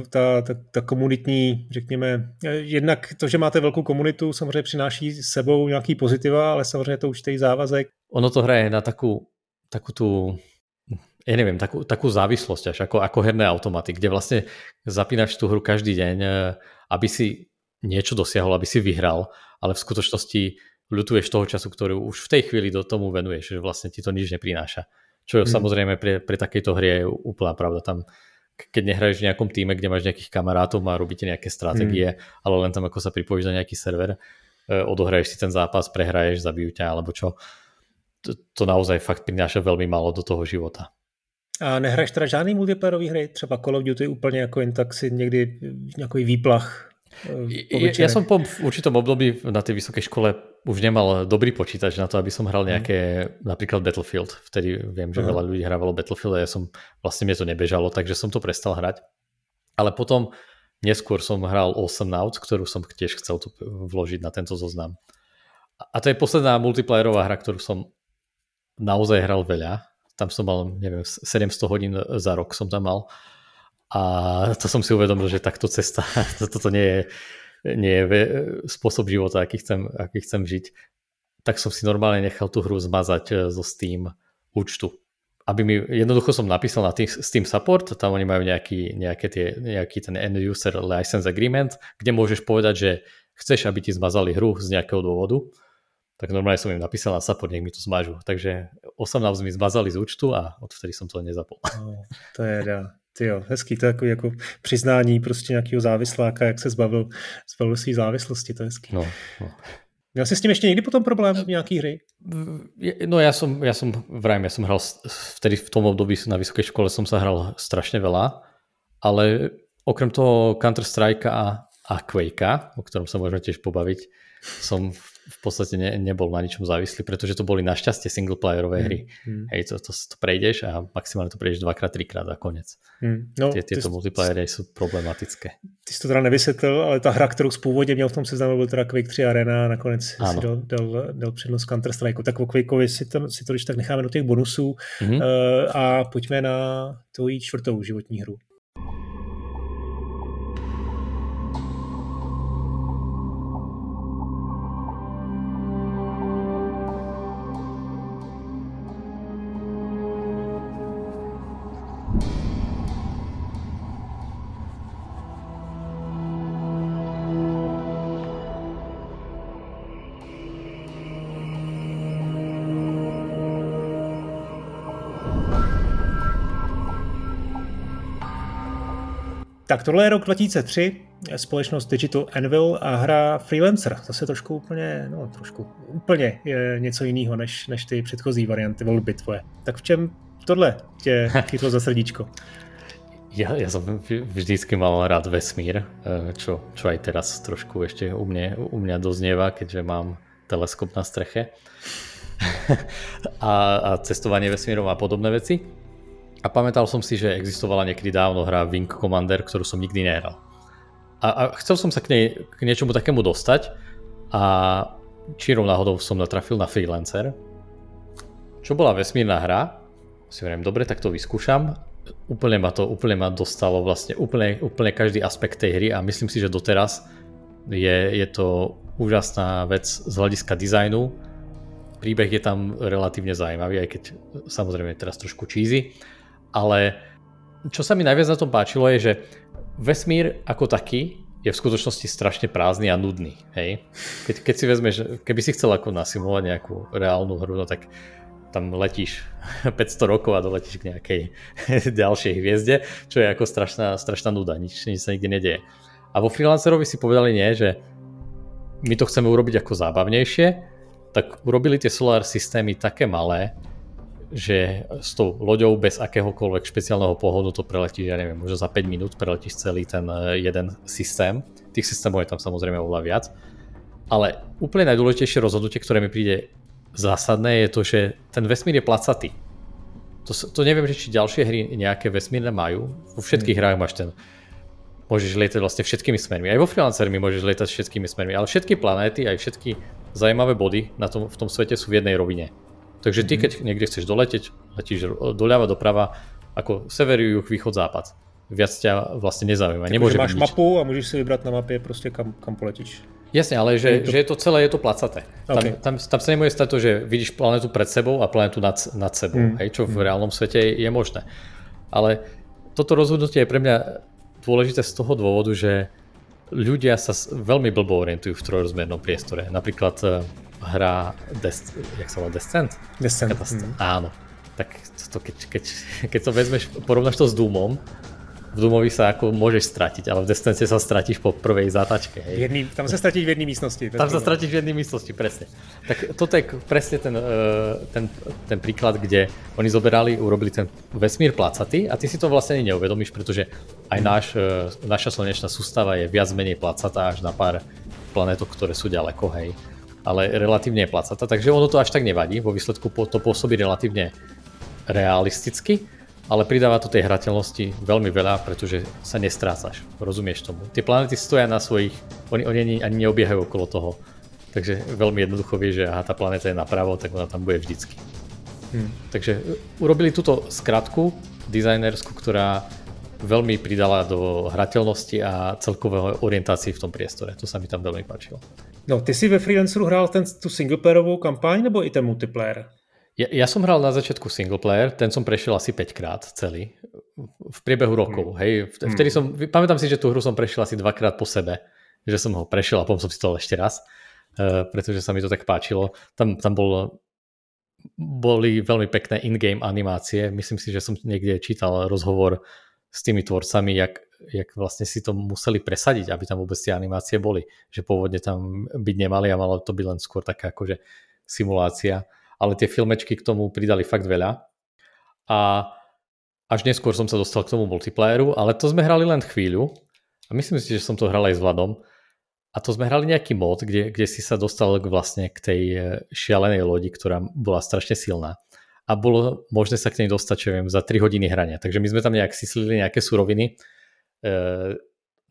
ta komunitní, řekněme, jednak to, že máte velkou komunitu, samozřejmě přináší s sebou nějaký pozitiva, ale samozřejmě to určitý závazek. Ono to hraje na takú tu, ja neviem, takú závislosť až, ako herné automaty, kde vlastne zapínaš tú hru každý deň, aby si niečo dosiahol, aby si vyhral, ale v skutočnosti ľutuješ toho času, ktorý už v tej chvíli do tomu venuješ, že vlastne ti to nič neprináša. Čo samozrejme pre takejto hry je úplná pravda. Tam, keď nehraješ v nejakom týme, kde máš nejakých kamarátov a robíte nejaké stratégie, ale len tam ako sa pripojíš na nejaký server, odohraješ si ten zápas, prehraješ, zabijú ťa alebo čo. To naozaj fakt prináša veľmi málo do toho života. A nehraješ teda žádný multiplayerový hry? Třeba Call of Duty úplne ako jen tak si niekdy nejaký výplach. Ja som po určitom období na tej vysokej škole už nemal dobrý počítač na to, aby som hral nejaké, napríklad Battlefield. Vtedy viem, že veľa ľudí hrávalo Battlefield a ja som, vlastne mne to nebežalo, takže som to prestal hrať. Ale potom neskôr som hral Awesomnauts, ktorú som tiež chcel tu vložiť na tento zoznam. A to je posledná multiplayerová hra, ktorú som naozaj hral veľa. Tam som mal, neviem, 700 hodín za rok som tam mal. A to som si uvedomil, že takto cesta, toto nie je spôsob života, aký chcem žiť, tak som si normálne nechal tú hru zmazať zo Steam účtu. Jednoducho som napísal na Steam Support, tam oni majú nejaký ten End User License Agreement, kde môžeš povedať, že chceš, aby ti zmazali hru z nejakého dôvodu, tak normálne som im napísal na support, nech mi to zmažu. Takže 18 mi zmazali z účtu a odvtedy som to nezapol. To je da. Tyjo, hezký, to je takový jako přiznání prostě nějakého závisláka, jak se zbavil svý závislosti, to je hezký. No. Měl jsi s tím ještě někdy potom problém v nějaký hry? No ja som hral vtedy v tom období na vysoké škole som sa hral strašne veľa, ale okrem toho Counter-Strike a a Quakea, o ktorom sa môžeme tiež pobaviť, som v podstate nebol na ničom závislý, pretože to boli našťastie singleplayerové hry. Hej, to prejdeš a maximálne to prejdeš dvakrát, trikrát a konec. No, tieto multiplayery sú problematické. Ty si to teda nevysvětlil, ale ta hra, kterou původně měl v tom seznamu, byl teda Quake 3 Arena a nakonec ano. Si dal přednost Counter Strike. Tak o Quakeovi si to když tak necháme do těch bonusů a pojďme na tvoji čtvrtou životní hru. Tak tohle je rok 2003, společnost Digital Anvil a hra Freelancer. Zase trošku úplně je něco jiného než ty předchozí varianty volby tvoje. Tak v čem tohle tě chytlo za srdíčko? Ja som vždycky mal rád vesmír, čo aj teraz trošku ešte u mňa doznieva, keďže mám teleskop na streche a cestovanie vesmírom a podobné veci. A pamätal som si, že existovala niekedy dávno hra Wing Commander, ktorú som nikdy nehral. A chcel som sa k niečomu takému dostať a čirou náhodou som natrafil na Freelancer, čo bola vesmírna hra. Si hovorím, dobre, tak to vyskúšam. Úplne ma dostalo vlastne úplne každý aspekt tej hry a myslím si, že doteraz je to úžasná vec z hľadiska dizajnu. Príbeh je tam relatívne zaujímavý, aj keď samozrejme je teraz trošku cheesy. Ale čo sa mi najviac na tom páčilo je, že vesmír ako taký je v skutočnosti strašne prázdny a nudný. Hej? Keď si vezmeš, keby si chcel ako nasimulovať nejakú reálnu hru, no tak tam letíš 500 rokov a doletíš k nejakej ďalšej hviezde, čo je ako strašná nuda, nič sa nikde nedeje. A vo Freelancerovi si povedali nie, že my to chceme urobiť ako zábavnejšie, tak urobili tie solar systémy také malé, že s tou loďou bez akéhokoľvek špeciálneho pohodu to preletíš, ja neviem, možno za 5 minút preletíš celý ten jeden systém. Tých systémov je tam samozrejme oveľa viac. Ale úplne najdôležitejšie rozhodnutie, ktoré mi príde zásadné, je to, že ten vesmír je placatý. To neviem, či ďalšie hry nejaké vesmírne majú. Vo všetkých hrách máš ten... Môžeš lietať vlastne všetkými smermi. Aj vo Freelancermi môžeš lietať všetkými smermi. Ale všetky planéty, aj všetky zajímavé body v tom svete sú v jednej rovine. Takže ty, keď niekde chceš doletieť, letíš doľava, doprava, ako sever, juh, východ, západ. Viac ťa vlastne nezaujíma. Takže máš mapu a môžeš si vybrať na mape proste kam poletíš. Jasne, ale že je to celé, je to placaté. Okay. Tam sa nemôže stať to, že vidíš planetu pred sebou a planetu nad sebou, hej, čo v reálnom svete je možné. Ale toto rozhodnutie je pre mňa dôležité z toho dôvodu, že ľudia sa veľmi blbo orientujú v trojrozmernom priestore. Napríklad hra Descent? Descent. Áno. Tak to, keď to vezmeš, porovnáš to s Doomom, v Doomovi sa ako môžeš stratiť, ale v Descente sa stratíš po prvej zátačke. Tam sa stratíš v jednej místnosti. Presne. Tak toto je presne ten príklad, kde oni urobili ten vesmír placatý a ty si to vlastne neuvedomíš, pretože aj naša slnečná sústava je viac menej placatá až na pár planetok, ktoré sú ďaleko, hej. Ale relatívne je placatá, takže ono to až tak nevadí, vo výsledku to pôsobí relatívne realisticky, ale pridáva to tej hrateľnosti veľmi veľa, pretože sa nestrácaš, rozumieš tomu. Tie planety stoja na svojich, oni ani neobiehajú okolo toho, takže veľmi jednoducho vie, že aha, tá planéta je napravo, tak ona tam bude vždycky. Takže urobili túto skratku dizajnersku, ktorá veľmi pridala do hrateľnosti a celkového orientácii v tom priestore. To sa mi tam veľmi páčilo. No, ty si ve Freelanceru hrál tu singleplayerovou kampaň nebo i ten multiplayer? Ja som hral na začiatku singleplayer, ten som prešiel asi 5 krát celý v priebehu rokov, hej. Vtedy pamätám si, že tú hru som prešiel asi 2-krát po sebe, že som ho prešiel a potom som si to ešte raz, pretože sa mi to tak páčilo. Tam boli veľmi pekné in-game animácie. Myslím si, že som niekde čítal rozhovor s tými tvorcami, jak vlastne si to museli presadiť, aby tam vôbec tie animácie boli. Že pôvodne tam byť nemali a malo to byť len skôr taká akože simulácia. Ale tie filmečky k tomu pridali fakt veľa. A až neskôr som sa dostal k tomu multiplayeru, ale to sme hrali len chvíľu. a myslím si, že som to hral aj s Vladom. A to sme hrali nejaký mod, kde si sa dostal vlastne k tej šialenej lodi, ktorá bola strašne silná. A bolo možné sa k nej dostať, čo viem, za 3 hodiny hrania. Takže my sme tam nejak syslili nejaké suroviny.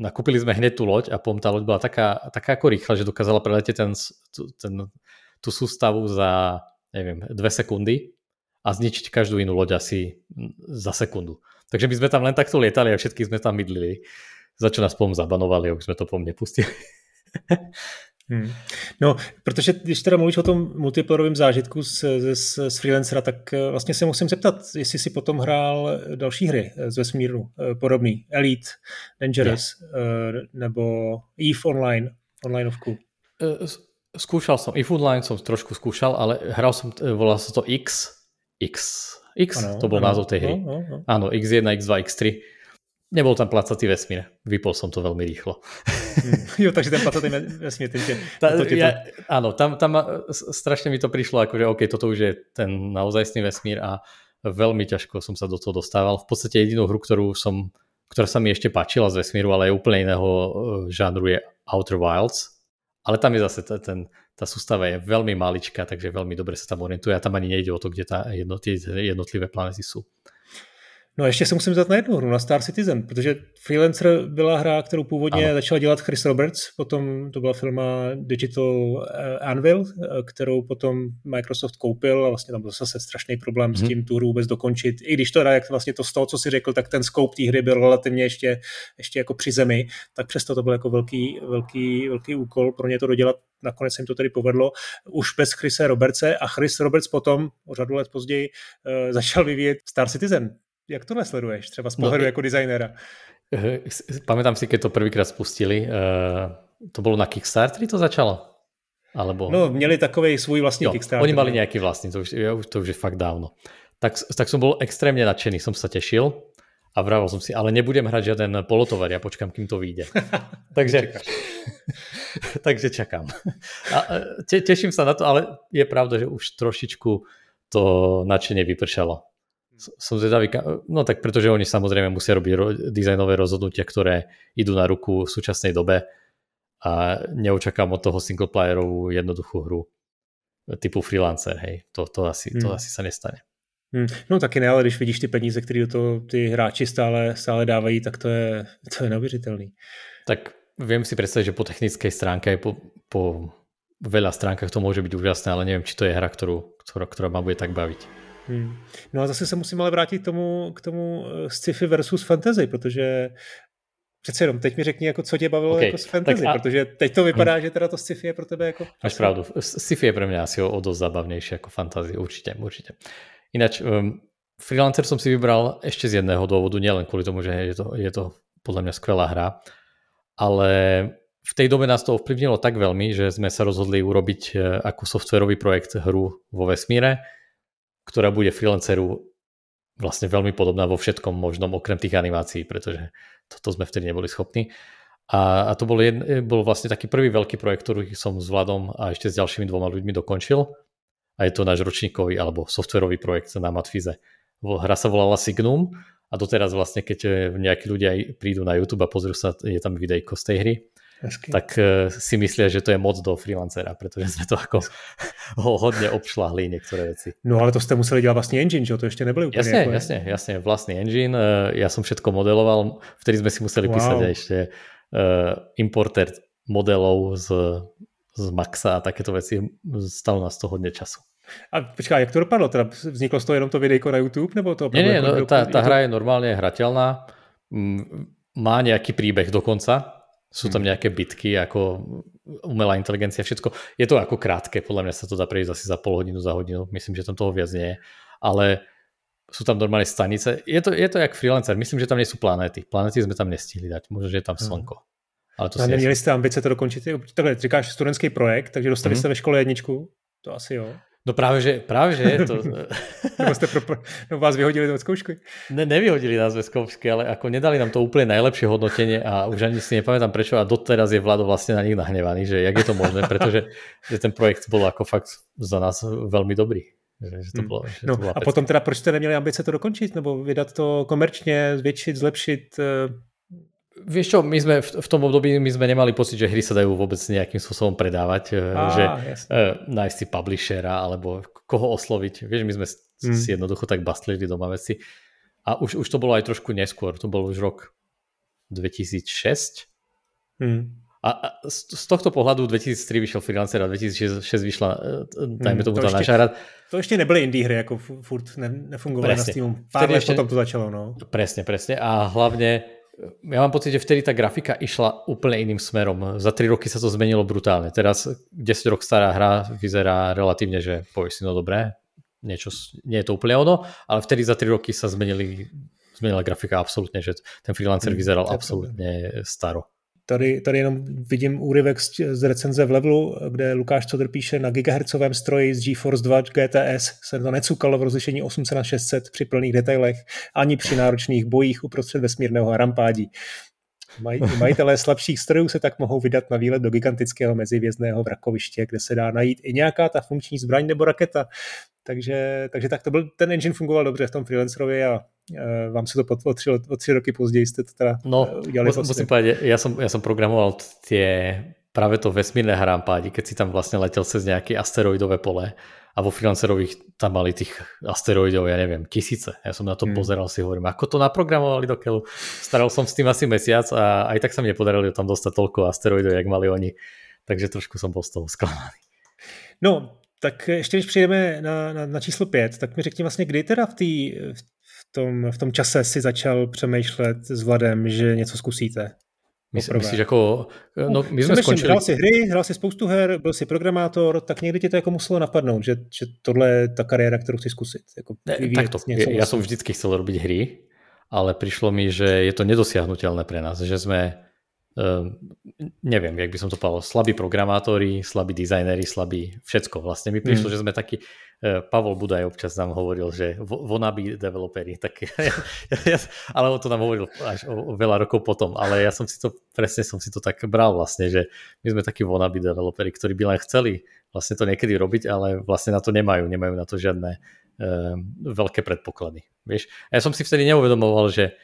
Nakúpili sme hneď tú loď a tá loď bola taká ako rýchla, že dokázala preletieť tú sústavu za, neviem, 2 sekundy a zničiť každú inú loď asi za sekundu. Takže my sme tam len takto lietali a všetky sme tam mydlili. Za čo nás potom zabanovali a už sme to po mne pustili. No, protože když teda mluvíš o tom multiplayerovém zážitku z Freelancera, tak vlastně se musím zeptat, jestli si potom hrál další hry z vesmíru podobný. Elite, Dangerous nebo EVE Online, onlineovku. Skúšal som, EVE Online som trošku skúšal, ale hral som, volal sa to X, ano, to bol názov tej hry. Áno, X1, X2, X3. Nebol tam placatý vesmír. Vypol som to veľmi rýchlo. Jo, takže ten placatý vesmír. Áno, tam strašne mi to prišlo, akože OK, toto už je ten naozajstný vesmír a veľmi ťažko som sa do toho dostával. V podstate jedinú hru, ktorá sa mi ešte páčila z vesmíru, ale je úplne iného žánru, je Outer Wilds. Ale tam je zase tá sústava je veľmi maličká, takže veľmi dobre sa tam orientuje a tam ani nejde o to, kde tie jednotlivé planety sú. No ještě se musím zeptat na jednu hru, na Star Citizen, protože Freelancer byla hra, kterou původně začal dělat Chris Roberts, potom to byla firma Digital Anvil, kterou potom Microsoft koupil a vlastně tam byl zase strašný problém s tím tu hru vůbec dokončit. I když to, jak vlastně to z toho, co si řekl, tak ten scope té hry byl relativně ještě jako při zemi, tak přesto to byl jako velký úkol pro ně to dodělat. Nakonec se jim to tedy povedlo už bez Chrise Robertse a Chris Roberts potom o řadu let později začal vyvíjet Star Citizen. Jak to sleduješ třeba z pohledu jako designera? Pamätám si, keď to prvýkrát spustili, to bylo na Kickstarteri to začalo? Alebo... No, měli takovej svůj vlastní Kickstarter. Oni mali nějaký vlastní, to už je fakt dávno. Tak som bol extrémně nadšený, som sa tešil a vravil som si, ale nebudem hrať žiaden polotovar, ja počkám, kým to vyjde. takže čakám. A teším sa na to, ale je pravda, že už trošičku to nadšenie vypršalo. Som zvedavý, no tak pretože oni samozrejme musia robiť dizajnové rozhodnutia, ktoré idú na ruku v súčasnej dobe a neočakám od toho singleplayerovú jednoduchú hru typu Freelancer, hej, to asi sa nestane. No taky ne, ale když vidíš ty peníze, které do toho ty hráči stále dávají, tak to je neuvěřitelný. Tak viem si predstaviť, že po technickej stránke aj po veľa stránkach to môže byť úžasné, ale neviem, či to je hra, ktorá ma bude tak baviť. No a zase se musím ale vrátit k tomu sci-fi versus fantasy, protože přece jenom teď mi řekni, jako, co tě bavilo okay, jako s fantasy, protože teď to vypadá, že teda to sci-fi je pro tebe jako... Máš pravdu, sci-fi je pro mě asi o dost zábavnější jako fantasy, určitě. Ináč, Freelancer jsem si vybral ještě z jedného důvodu, nielen kvůli tomu, že je to podle mě skvělá hra, ale v tej dobe nás to ovplyvnilo tak velmi, že jsme se rozhodli urobiť jako softwarový projekt hru vo vesmíre, ktorá bude Freelanceru vlastne veľmi podobná vo všetkom možnom, okrem tých animácií, pretože toto sme vtedy neboli schopní. A to bol vlastne taký prvý veľký projekt, ktorý som s Vladom a ešte s ďalšími 2 ľuďmi dokončil. A je to náš ročníkový alebo softwarový projekt na Matfize. Hra sa volala Signum a doteraz vlastne, keď nejakí ľudia prídu na YouTube a pozrú sa, je tam videjko z tej hry, tak si myslia, že to je moc do Freelancera, pretože sme to ako hodne obšlahli niektoré veci. No ale to ste museli dělat vlastní engine, že? To ešte nebyli úplne. Jasne, vlastný engine. Ja som všetko modeloval, vtedy sme si museli písať aj ešte importer modelov z Maxa a takéto veci. Stalo nás to hodne času. A počkaj, jak to dopadlo? Teda vzniklo z toho jenom to videjko na YouTube? Nebo to nie, no, tá hra je normálne hrateľná, má nejaký príbeh dokonca. Sú tam nejaké bitky, ako umelá inteligencia, všetko. Je to ako krátke, podľa mňa sa to dá prejsť asi za pol hodinu, za hodinu. Myslím, že tam toho viac nie je. Ale sú tam normálne stanice. Je to jak Freelancer. Myslím, že tam nie sú planéty. Planéty sme tam nestihli dať. Možno, že je tam slnko. Ale to si neměli jste ambice to dokončit? Takhle, říkáš studentský projekt, takže dostali jste ve škole jedničku? To asi jo. No právě že to... Nebo jste vás vyhodili od zkoušky? Ne, nevyhodili nás od zkoušky, ale ako nedali nám to úplne najlepšie hodnotenie a už ani si nepamätám prečo a doteraz je Vlado vlastne na nich nahnevaný, že jak je to možné, pretože že ten projekt bol ako fakt za nás veľmi dobrý. Že to bolo, že no, to a pecka. Potom teda proč ste neměli ambice to dokončit nebo vydat to komerčně, zvětšit, zlepšit? Vieš čo, my sme v tom období my sme nemali pocit, že hry sa dajú vôbec nejakým spôsobom predávať, že nájsť si publishera alebo koho osloviť. Vieš, my sme si jednoducho tak bastlili doma veci. A už to bolo aj trošku neskôr, to bol už rok 2006. A z tohto pohľadu 2003 vyšiel Freelancer a 2006 vyšla, dajme tomu, tá naša rada. To ešte nebyly indie hry, ako furt nefungovali na Steamu. Pár let potom to začalo. No. Presne. A hlavne ja mám pocit, že vtedy tá grafika išla úplne iným smerom. Za 3 roky sa to zmenilo brutálne. Teraz 10 rok stará hra vyzerá relatívne, že povieš si, no dobré, niečo, nie je to úplne ono, ale vtedy za 3 roky sa zmenila grafika absolutně, že ten Freelancer vyzeral absolutně staro. Tady jenom vidím úryvek z recenze v Levelu, kde Lukáš Codr píše, na gigahercovém stroji z GeForce 2 GTS se to necukalo v rozlišení 800x600 při plných detailech, ani při náročných bojích uprostřed vesmírného harampádí. Majitelé slabších strojů se tak mohou vydat na výlet do gigantického mezivězdného vrakoviště, kde se dá najít i nějaká ta funkční zbraň nebo raketa. Takže tak to byl, ten engine fungoval dobře v tom Freelancerovi a vám se to potvořilo o 3 roky později jste to teda udělali. No, musím povedať, ja som programoval práve to vesmírné harampádi, keď si tam vlastne letel cez nejaké asteroidové pole a vo Freelancerových tam mali tých asteroidov, ja neviem, tisíce. Ja som na to pozeral, si hovorím, ako to naprogramovali do keľu. Staral som s tým asi mesiac a aj tak sa mi podarilo tam dostať toľko asteroidov, jak mali oni. Takže trošku som bol z toho sklamaný. No, tak ještě když přijdeme na číslo 5, tak mi řekni vlastně, kdy teda v tom čase si začal přemýšlet s Vladem, že něco zkusíte? Myslíš jako... No, my jsme skončili... Hrál si hry, hrál si spoustu her, byl si programátor, tak někdy tě to jako muselo napadnout, že tohle je ta kariéra, kterou chci zkusit. Jako já jsem vždycky chcel robiť hry, ale přišlo mi, že je to nedosiahnutelné pre nás, že jsme... neviem, jak by som to povedal, slabí programátori, slabí dizajneri, slabí všetko. Vlastne mi prišlo, že sme takí, Pavol Budaj občas nám hovoril, že wannabe developeri, tak ale on to nám hovoril až o veľa rokov potom, ale ja som si to, presne som si to tak bral vlastne, že my sme takí wannabe developeri, ktorí by len chceli vlastne to niekedy robiť, ale vlastne na to nemajú na to žiadne veľké predpoklady. Vieš? A ja som si vtedy neuvedomoval, že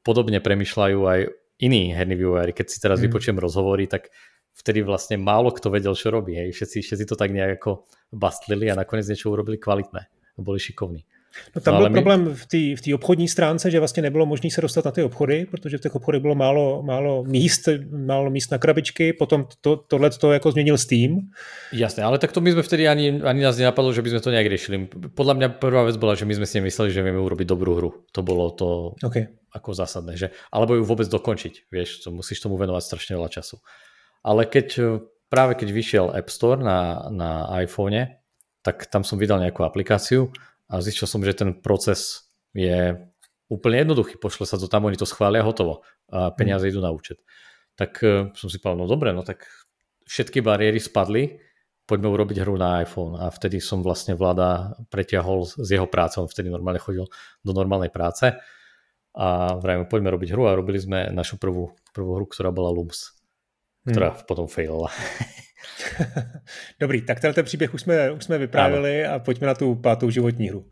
podobne premýšľajú aj iní herní vývojári, keď si teraz vypočujem rozhovory, tak vtedy vlastne málo kto vedel, čo robí. Hej. Všetci to tak nejako bastlili a nakonec niečo urobili kvalitné. Boli šikovní. No tam byl problém v té obchodní stránce, že vlastně nebylo možné se dostat na ty obchody, protože v těch obchodech bylo málo míst na krabičky, potom tohleto jako změnil Steam. Jasné, ale tak to my jsme vtedy ani nás nenapadlo, že by sme to nějak riešili. Podle mě prvá věc byla, že my jsme si mysleli, že vieme urobiť dobrú hru. To bylo to ako zásadné, že alebo ju vůbec dokončiť, vieš, to musíš tomu venovať strašne veľa času. Ale keď vyšiel App Store na iPhone, tak tam som vydal nejakú aplikáciu. A zistil som, že ten proces je úplne jednoduchý. Pošle sa to tam, oni to schvália, hotovo. A peniaze idú na účet. Tak som si povedal, no dobre, no tak všetky bariéry spadli, poďme urobiť hru na iPhone. A vtedy som vlastne Vlada pretiahol z jeho práce, on vtedy normálne chodil do normálnej práce. A vrajme, poďme robiť hru a robili sme našu prvú hru, ktorá bola Lums, která potom failila. Dobrý, tak tenhle příběh už jsme vyprávili a pojďme na tu 5. životní hru.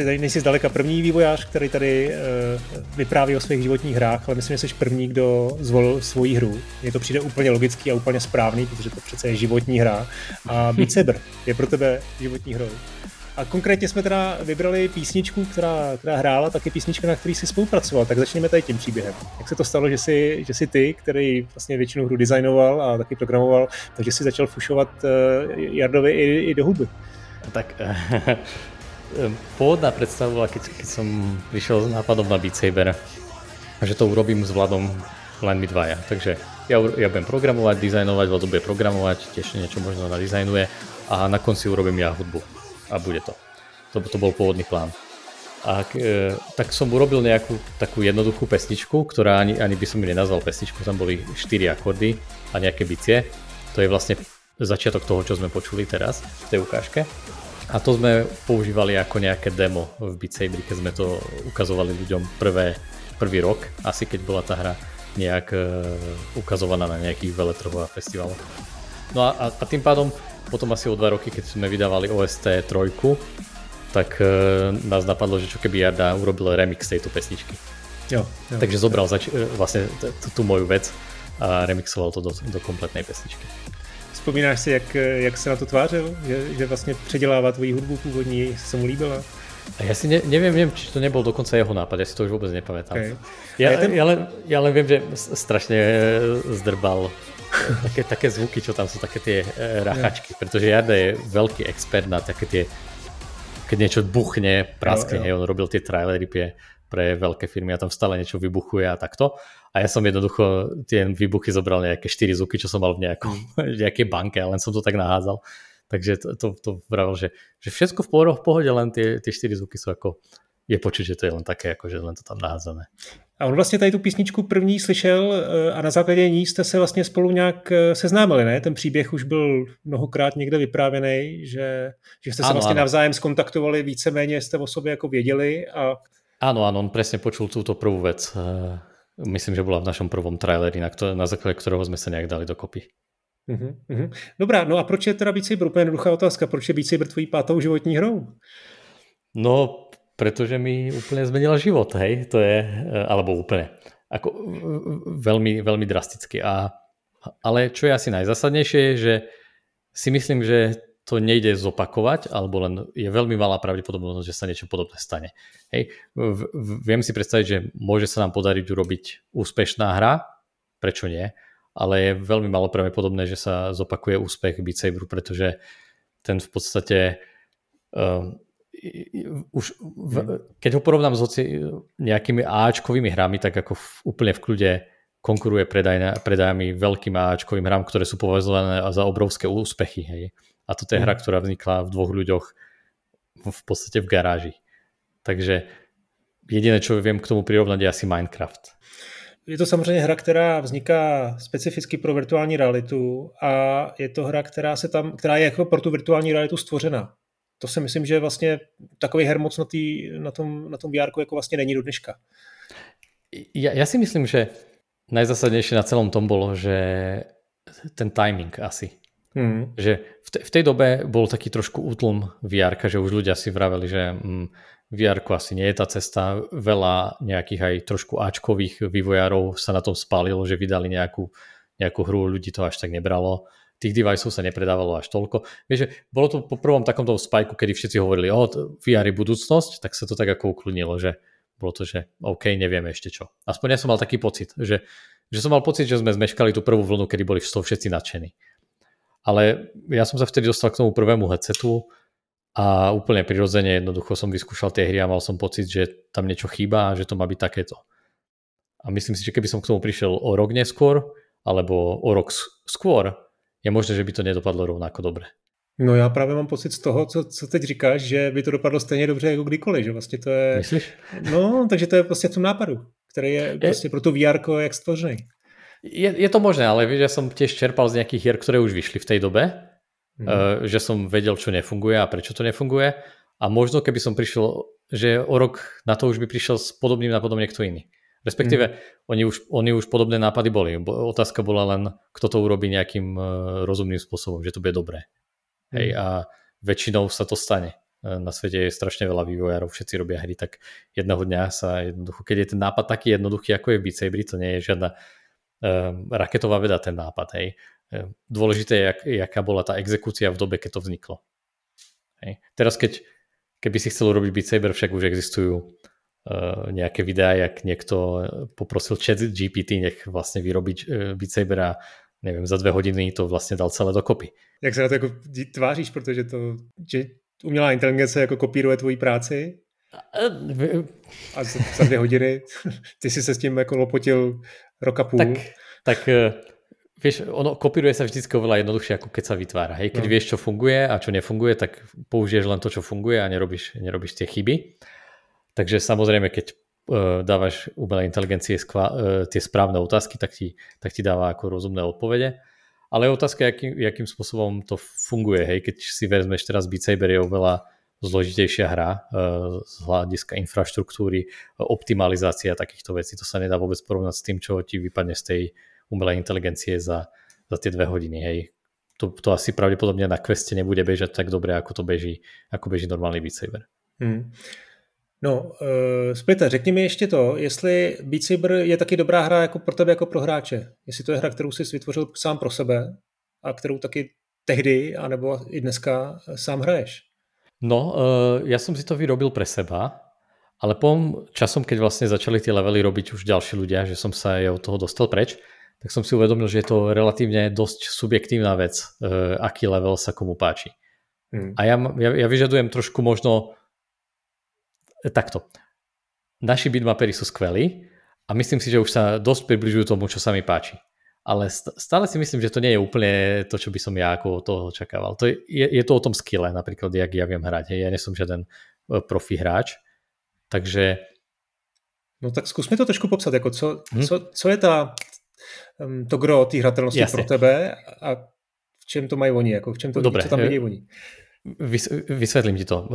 Tady nejsi zdaleka první vývojář, který tady vypráví o svých životních hrách, ale myslím, že jsi první, kdo zvolil svoji hru. Mně to přijde úplně logický a úplně správný, protože to přece je životní hra. A Beat Saber je pro tebe životní hrou. A konkrétně jsme teda vybrali písničku, která hrála, taky písnička, na který jsi spolupracoval. Tak začněme tady tím příběhem. Jak se to stalo, že jsi ty, který vlastně většinu hru designoval a taky programoval, takže jsi začal fušovat Jardovi i do huby? Tak... Pôvodná predstava bola, keď som prišiel s nápadom na Beat Saber, že to urobím s Vladom len my dvaja. Takže ja budem programovať, dizajnovať, Vlado bude programovať, tiež niečo možno nadizajnuje a a na konci urobím ja hudbu a bude to. To bol pôvodný plán. A tak som urobil nejakú takú jednoduchú pesničku, ktorá ani by som ju nenazval pesničku, tam boli 4 akordy a nejaké bicie. To je vlastne začiatok toho, čo sme počuli teraz v tej ukážke. A to sme používali ako nejaké demo v Beat Saberi, keď sme to ukazovali ľuďom prvý rok, asi keď bola tá hra nejak ukazovaná na nejakých veletrhoch a festivaloch. No a tým pádom potom asi o 2 roky, keď sme vydávali OST 3, tak nás napadlo, že čo keby Jarda urobil remix tejto pesničky. Jo, takže zobral vlastne tú moju vec a remixoval to do kompletnej pesničky. Vzpomínáš si, jak se na to tvářil? Že vlastně předělává tvoji hudbu původní, se mu líbila? A ja si neviem, či to nebol dokonca jeho nápad, ja si to už vôbec nepamätám. Okay. Ja len viem, že strašne zdrbal také zvuky, čo tam sú, také tie rachačky, pretože Jarda je veľký expert na také tie, keď niečo buchne, praskne, on robil tie trailery pre veľké firmy a tam stále niečo vybuchuje a takto. A ja som jednoducho tie výbuchy zobral nejaké 4 zvuky, čo som mal v nejakej banke, len som to tak naházal. Takže to vravil, že všetko v pohode, len ty 4 zvuky sú ako, je počuť, že to je len také, akože len to tam naházané. A on vlastně tady tu písničku první slyšel a na základě ní jste se vlastně spolu nějak seznámili, ne? Ten příběh už byl mnohokrát někde vyprávěný, že jste se vlastně navzájem skontaktovali, víceméně jste o sobě jako věděli. A... Áno, on presne počul túto prvú vec. Myslím, že bola v našom prvom traileri, na základe ktorého sme sa nejak dali dokopy. Mm-hmm. Dobrá, no a proč je teda Beat Saber? Úplně jednoduchá otázka, proč je Beat Saber tvojí pátou životní hrou? No, pretože mi úplne zmenila život, hej, to je, alebo úplne, ako veľmi, veľmi drasticky. Ale čo je asi najzásadnejšie je, že si myslím, že to nejde zopakovať, alebo len je veľmi malá pravdepodobnosť, že sa niečo podobné stane. Hej, viem si predstaviť, že môže sa nám podariť urobiť úspešná hra, prečo nie? Ale je veľmi malo pravdepodobné, že sa zopakuje úspech Beat Saberu, pretože ten v podstate keď ho porovnám s nejakými áčkovými hrami, tak ako úplne v kľude konkuruje predajami veľkým áčkovým hrám, ktoré sú považované za obrovské úspechy. Hej. A toto je hra, ktorá vznikla v 2 ľuďoch v podstate v garáži. Takže jediné, čo viem k tomu prirovnať, je asi Minecraft. Je to samozřejmě hra, která vzniká specificky pro virtuální realitu a je to hra, která je jako pro tu virtuální realitu stvořena. To si myslím, že vlastně takový her moc na tom VR-ku jako vlastně není do dneška. Ja si myslím, že najzásadnější na celom tom bolo, že ten timing asi. Mm. Že v tej dobe bol taký trošku útlum VR-ka, že už ľudia si vraveli, že VR-ku asi nie je tá cesta. Veľa nejakých aj trošku áčkových vývojárov sa na tom spálilo, že vydali nejakú hru, ľudí to až tak nebralo. Tých deviceov sa nepredávalo až toľko. Vieš, bolo to po prvom takomto spajku, kedy všetci hovorili, VR je budúcnosť, tak sa to tak ako ukludnilo, že bolo to, že OK, nevieme ešte čo. Aspoň ja som mal taký pocit, že sme zmeškali tú prvú vlnu, kedy boli všetci nadšení. Ale ja som sa vtedy dostal k tomu prvému headsetu a úplne prirodzene jednoducho som vyskúšal tie hry a mal som pocit, že tam niečo chýba a že to má byť takéto. A myslím si, že keby som k tomu prišiel o rok neskôr, alebo o rok skôr, je možné, že by to nedopadlo rovnako dobre. No já právě mám pocit z toho, co teď říkáš, že by to dopadlo stejně dobře jako kdykoliv, že vlastně to je... Myslíš? No, takže to je prostě v tom nápadu, který je prostě pro tu VR-ko jak stvořený. Je to možné, ale vieš, ja som tiež čerpal z nejakých hier, ktoré už vyšli v tej dobe, že som vedel, čo nefunguje a prečo to nefunguje a možno keby som prišiel, že o rok na to už by prišiel s podobným nápadom niekto iný. Respektíve, oni už podobné nápady boli. Otázka bola len, kto to urobí nejakým rozumným spôsobom, že to bude dobré. Hej, a väčšinou sa to stane. Na svete je strašne veľa vývojárov, všetci robia hry, tak jedného dňa sa jednoducho, keď je ten nápad taký jednoduchý, ako je v Beat Saberi, to nie je žiadna raketová veda ten nápad, hej. Dôležité je, jaká bola tá exekúcia v dobe, keď to vzniklo. Hej. Teraz, keby si chcel urobiť Beat Saber, však už existujú nejaké videá, jak niekto poprosil chat GPT, nech vlastne vyrobiť Beat Saber a neviem, za 2 hodiny to vlastne dal celé dokopy. Jak sa na to jako tváříš, protože že umělá inteligence jako kopíruje tvoji práci? A za 2 hodiny ty si se s tím jako lopotil roka půl. Tak vieš, ono kopíruje sa vždycky oveľa jednoduchšie, ako keď sa vytvára. Hej, keď vieš, čo funguje a čo nefunguje, tak použiješ len to, čo funguje a nerobíš tie chyby. Takže samozrejme, keď dávaš umelej inteligencie tie správne otázky, tak ti dáva ako rozumné odpovede. Ale otázka je, jakým spôsobom to funguje. Hej, keď si vezmeš teraz Beat Saber, je oveľa zložitejšia hra z hľadiska infraštruktúry, optimalizácia takýchto vecí. To sa nedá vôbec porovnať s tým, čo ti vypadne z tej umelej inteligencie za tie 2 hodiny. Hej. To asi pravdepodobne na Queste nebude bežať tak dobre, ako beží normálny Beat Saber. Hmm. No, Splita, řekni mi ještě to, jestli Beat Saber je taky dobrá hra jako pro tebe, jako pro hráče. Jestli to je hra, kterou jsi vytvořil sám pro sebe a kterou taky tehdy, anebo i dneska sám hraješ. No, ja som si to vyrobil pre seba, ale po časom, keď vlastne začali tie levely robiť už ďalší ľudia, že som sa aj od toho dostal preč, tak som si uvedomil, že je to relatívne dosť subjektívna vec, aký level sa komu páči. Hmm. A ja vyžadujem trošku možno takto. Naši bitmapery sú skvelí a myslím si, že už sa dosť približujú tomu, čo sa mi páči. Ale stále si myslím, že to nie je úplne to, čo by som ja ako toho očakával. To je to o tom skille, napríklad, jak ja viem hrať. Hej. Ja nie som žiaden profi hráč, takže... No tak skúsme to trošku popsat, jako co je to gro tých hratelnosti pro tebe a v čem to mají oni, jako v čem to vidí, co tam vidí oni. Vysvetlím ti to.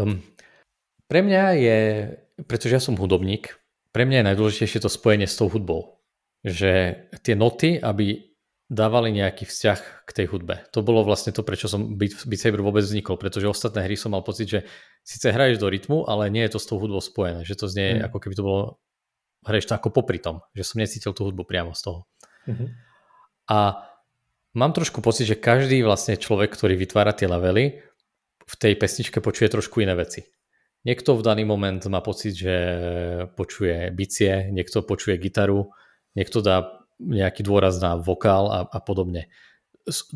Pre mňa je, pretože ja som hudobník, pre mňa je najdôležitejšie to spojenie s tou hudbou. Že tie noty, aby dávali nejaký vzťah k tej hudbe. To bolo vlastne to, prečo som Beat Saber vôbec vznikol, pretože ostatné hry som mal pocit, že síce hraješ do rytmu, ale nie je to s tou hudbou spojené, že to znie ako keby to bolo, hraješ to ako popri tom, že som necítil tú hudbu priamo z toho. Mm-hmm. A mám trošku pocit, že každý vlastne človek, ktorý vytvára tie levely, v tej pesničke počuje trošku iné veci. Niekto v daný moment má pocit, že počuje bicie, niekto počuje gitaru, niekto dá nejaký dôraz na vokál a podobne.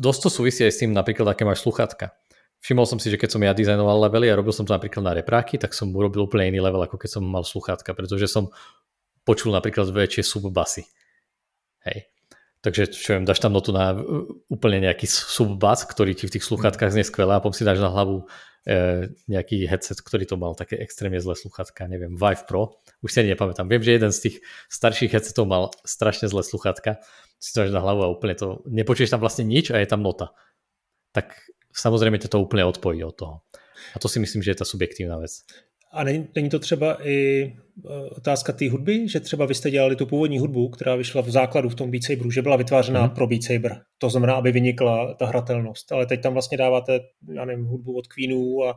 Dosť to súvisí aj s tým, napríklad, aké máš sluchátka. Všimol som si, že keď som ja dizajnoval levely a robil som to napríklad na repráky, tak som urobil úplne iný level, ako keď som mal sluchátka, pretože som počul napríklad väčšie subbasy. Hej. Takže, čo viem, dáš tam notu na úplne nejaký subbas, ktorý ti v tých sluchátkach znie skvelé a potom si dáš na hlavu nejaký headset, ktorý to mal také extrémne zlé sluchátka, neviem, Vive Pro, už si ani nepamätám. Viem, že jeden z tých starších headsetov mal strašne zlé sluchátka, si to dáš na hlavu a úplne to, nepočuješ tam vlastne nič a je tam nota. Tak samozrejme to úplne odpojí od toho. A to si myslím, že je tá subjektívna vec. A není to třeba i otázka té hudby, že třeba vy jste dělali tu původní hudbu, která vyšla v základu v tom Beat Saberu, že byla vytvářena pro Beat Saber. To znamená, aby vynikla ta hratelnost. Ale teď tam vlastně dáváte, já nevím, hudbu od Queenů a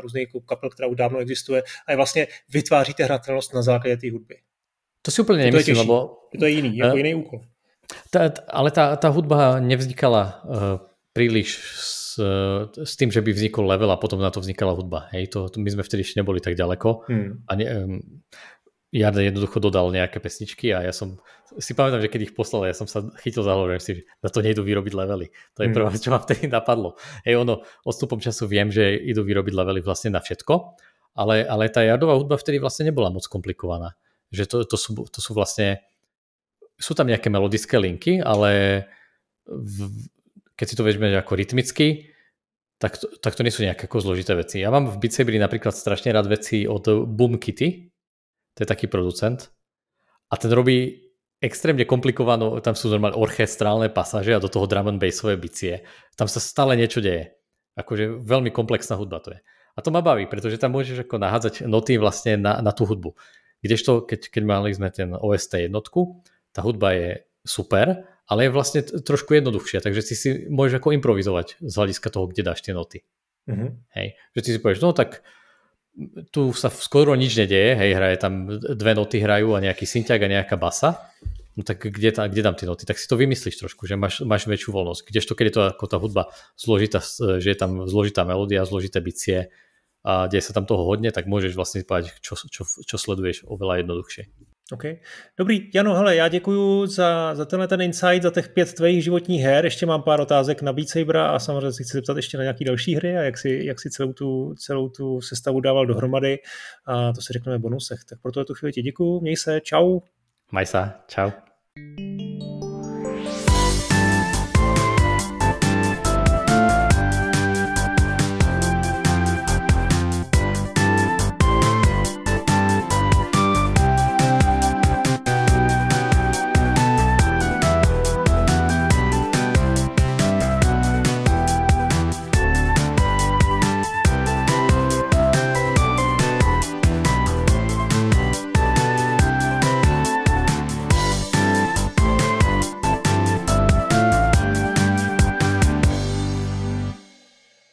různých kapel, která už dávno existuje. A je vlastně vytváříte hratelnost na základě té hudby. To si úplně nemyslím, lebo... To je jiný, jako jiný úkol. Ale ta hudba nevznikala príliš s tým, že by vznikol level a potom na to vznikala hudba. Hej, to my sme vtedy ešte neboli tak ďaleko. A Jarda jednoducho dodal nejaké pesničky a ja som si pamätám, že keď ich poslal, ja som sa chytil za hlavu, že na to nejdu vyrobiť levely. To je prvá, čo ma vtedy napadlo. Hej, ono, odstupom času viem, že idú vyrobiť levely vlastne na všetko, ale tá Jardová hudba vtedy vlastne nebola moc komplikovaná. Že to sú vlastne... Sú tam nejaké melodické linky, ale... Keď si to vezmeš ako rytmicky, tak to nie sú nejaké ako zložité veci. Ja mám v Beat Saberi napríklad strašne rád veci od Boom Kitty, to je taký producent, a ten robí extrémne komplikovanú, tam sú normálne orchestrálne pasáže a do toho drum and bassové bicie. Tam sa stále niečo deje. Akože veľmi komplexná hudba to je. A to ma baví, pretože tam môžeš ako nahádzať noty vlastne na tú hudbu. Kdežto, keď mali sme ten OST jednotku, tá hudba je super, ale je vlastne trošku jednoduchšia, takže ty si môžeš ako improvizovať z hľadiska toho, kde dáš tie noty. Mm-hmm. Hej. Že ty si povieš, no tak tu sa skoro nič nedeje, hej, hraje tam 2 noty hrajú a nejaký synťák a nejaká basa, no tak kde dám tie noty, tak si to vymyslíš trošku, že máš väčšiu voľnosť. Kdežto, keď je to ako tá hudba zložitá, že je tam zložitá melódia, zložité bicie a deje sa tam toho hodne, tak môžeš vlastne povedať, čo sleduješ oveľa jednoduchšie. OK. Dobrý, Jano, hele, já děkuju za tenhle ten insight, za těch 5 tvých životních her. Ještě mám pár otázek na Beat Sabera a samozřejmě si chci zeptat ještě na nějaké další hry a jak si celou tu sestavu dával dohromady. A to si řekneme v bonusech. Tak pro tuhle tu chvíli ti děkuju. Měj se, čau. Majsa, čau.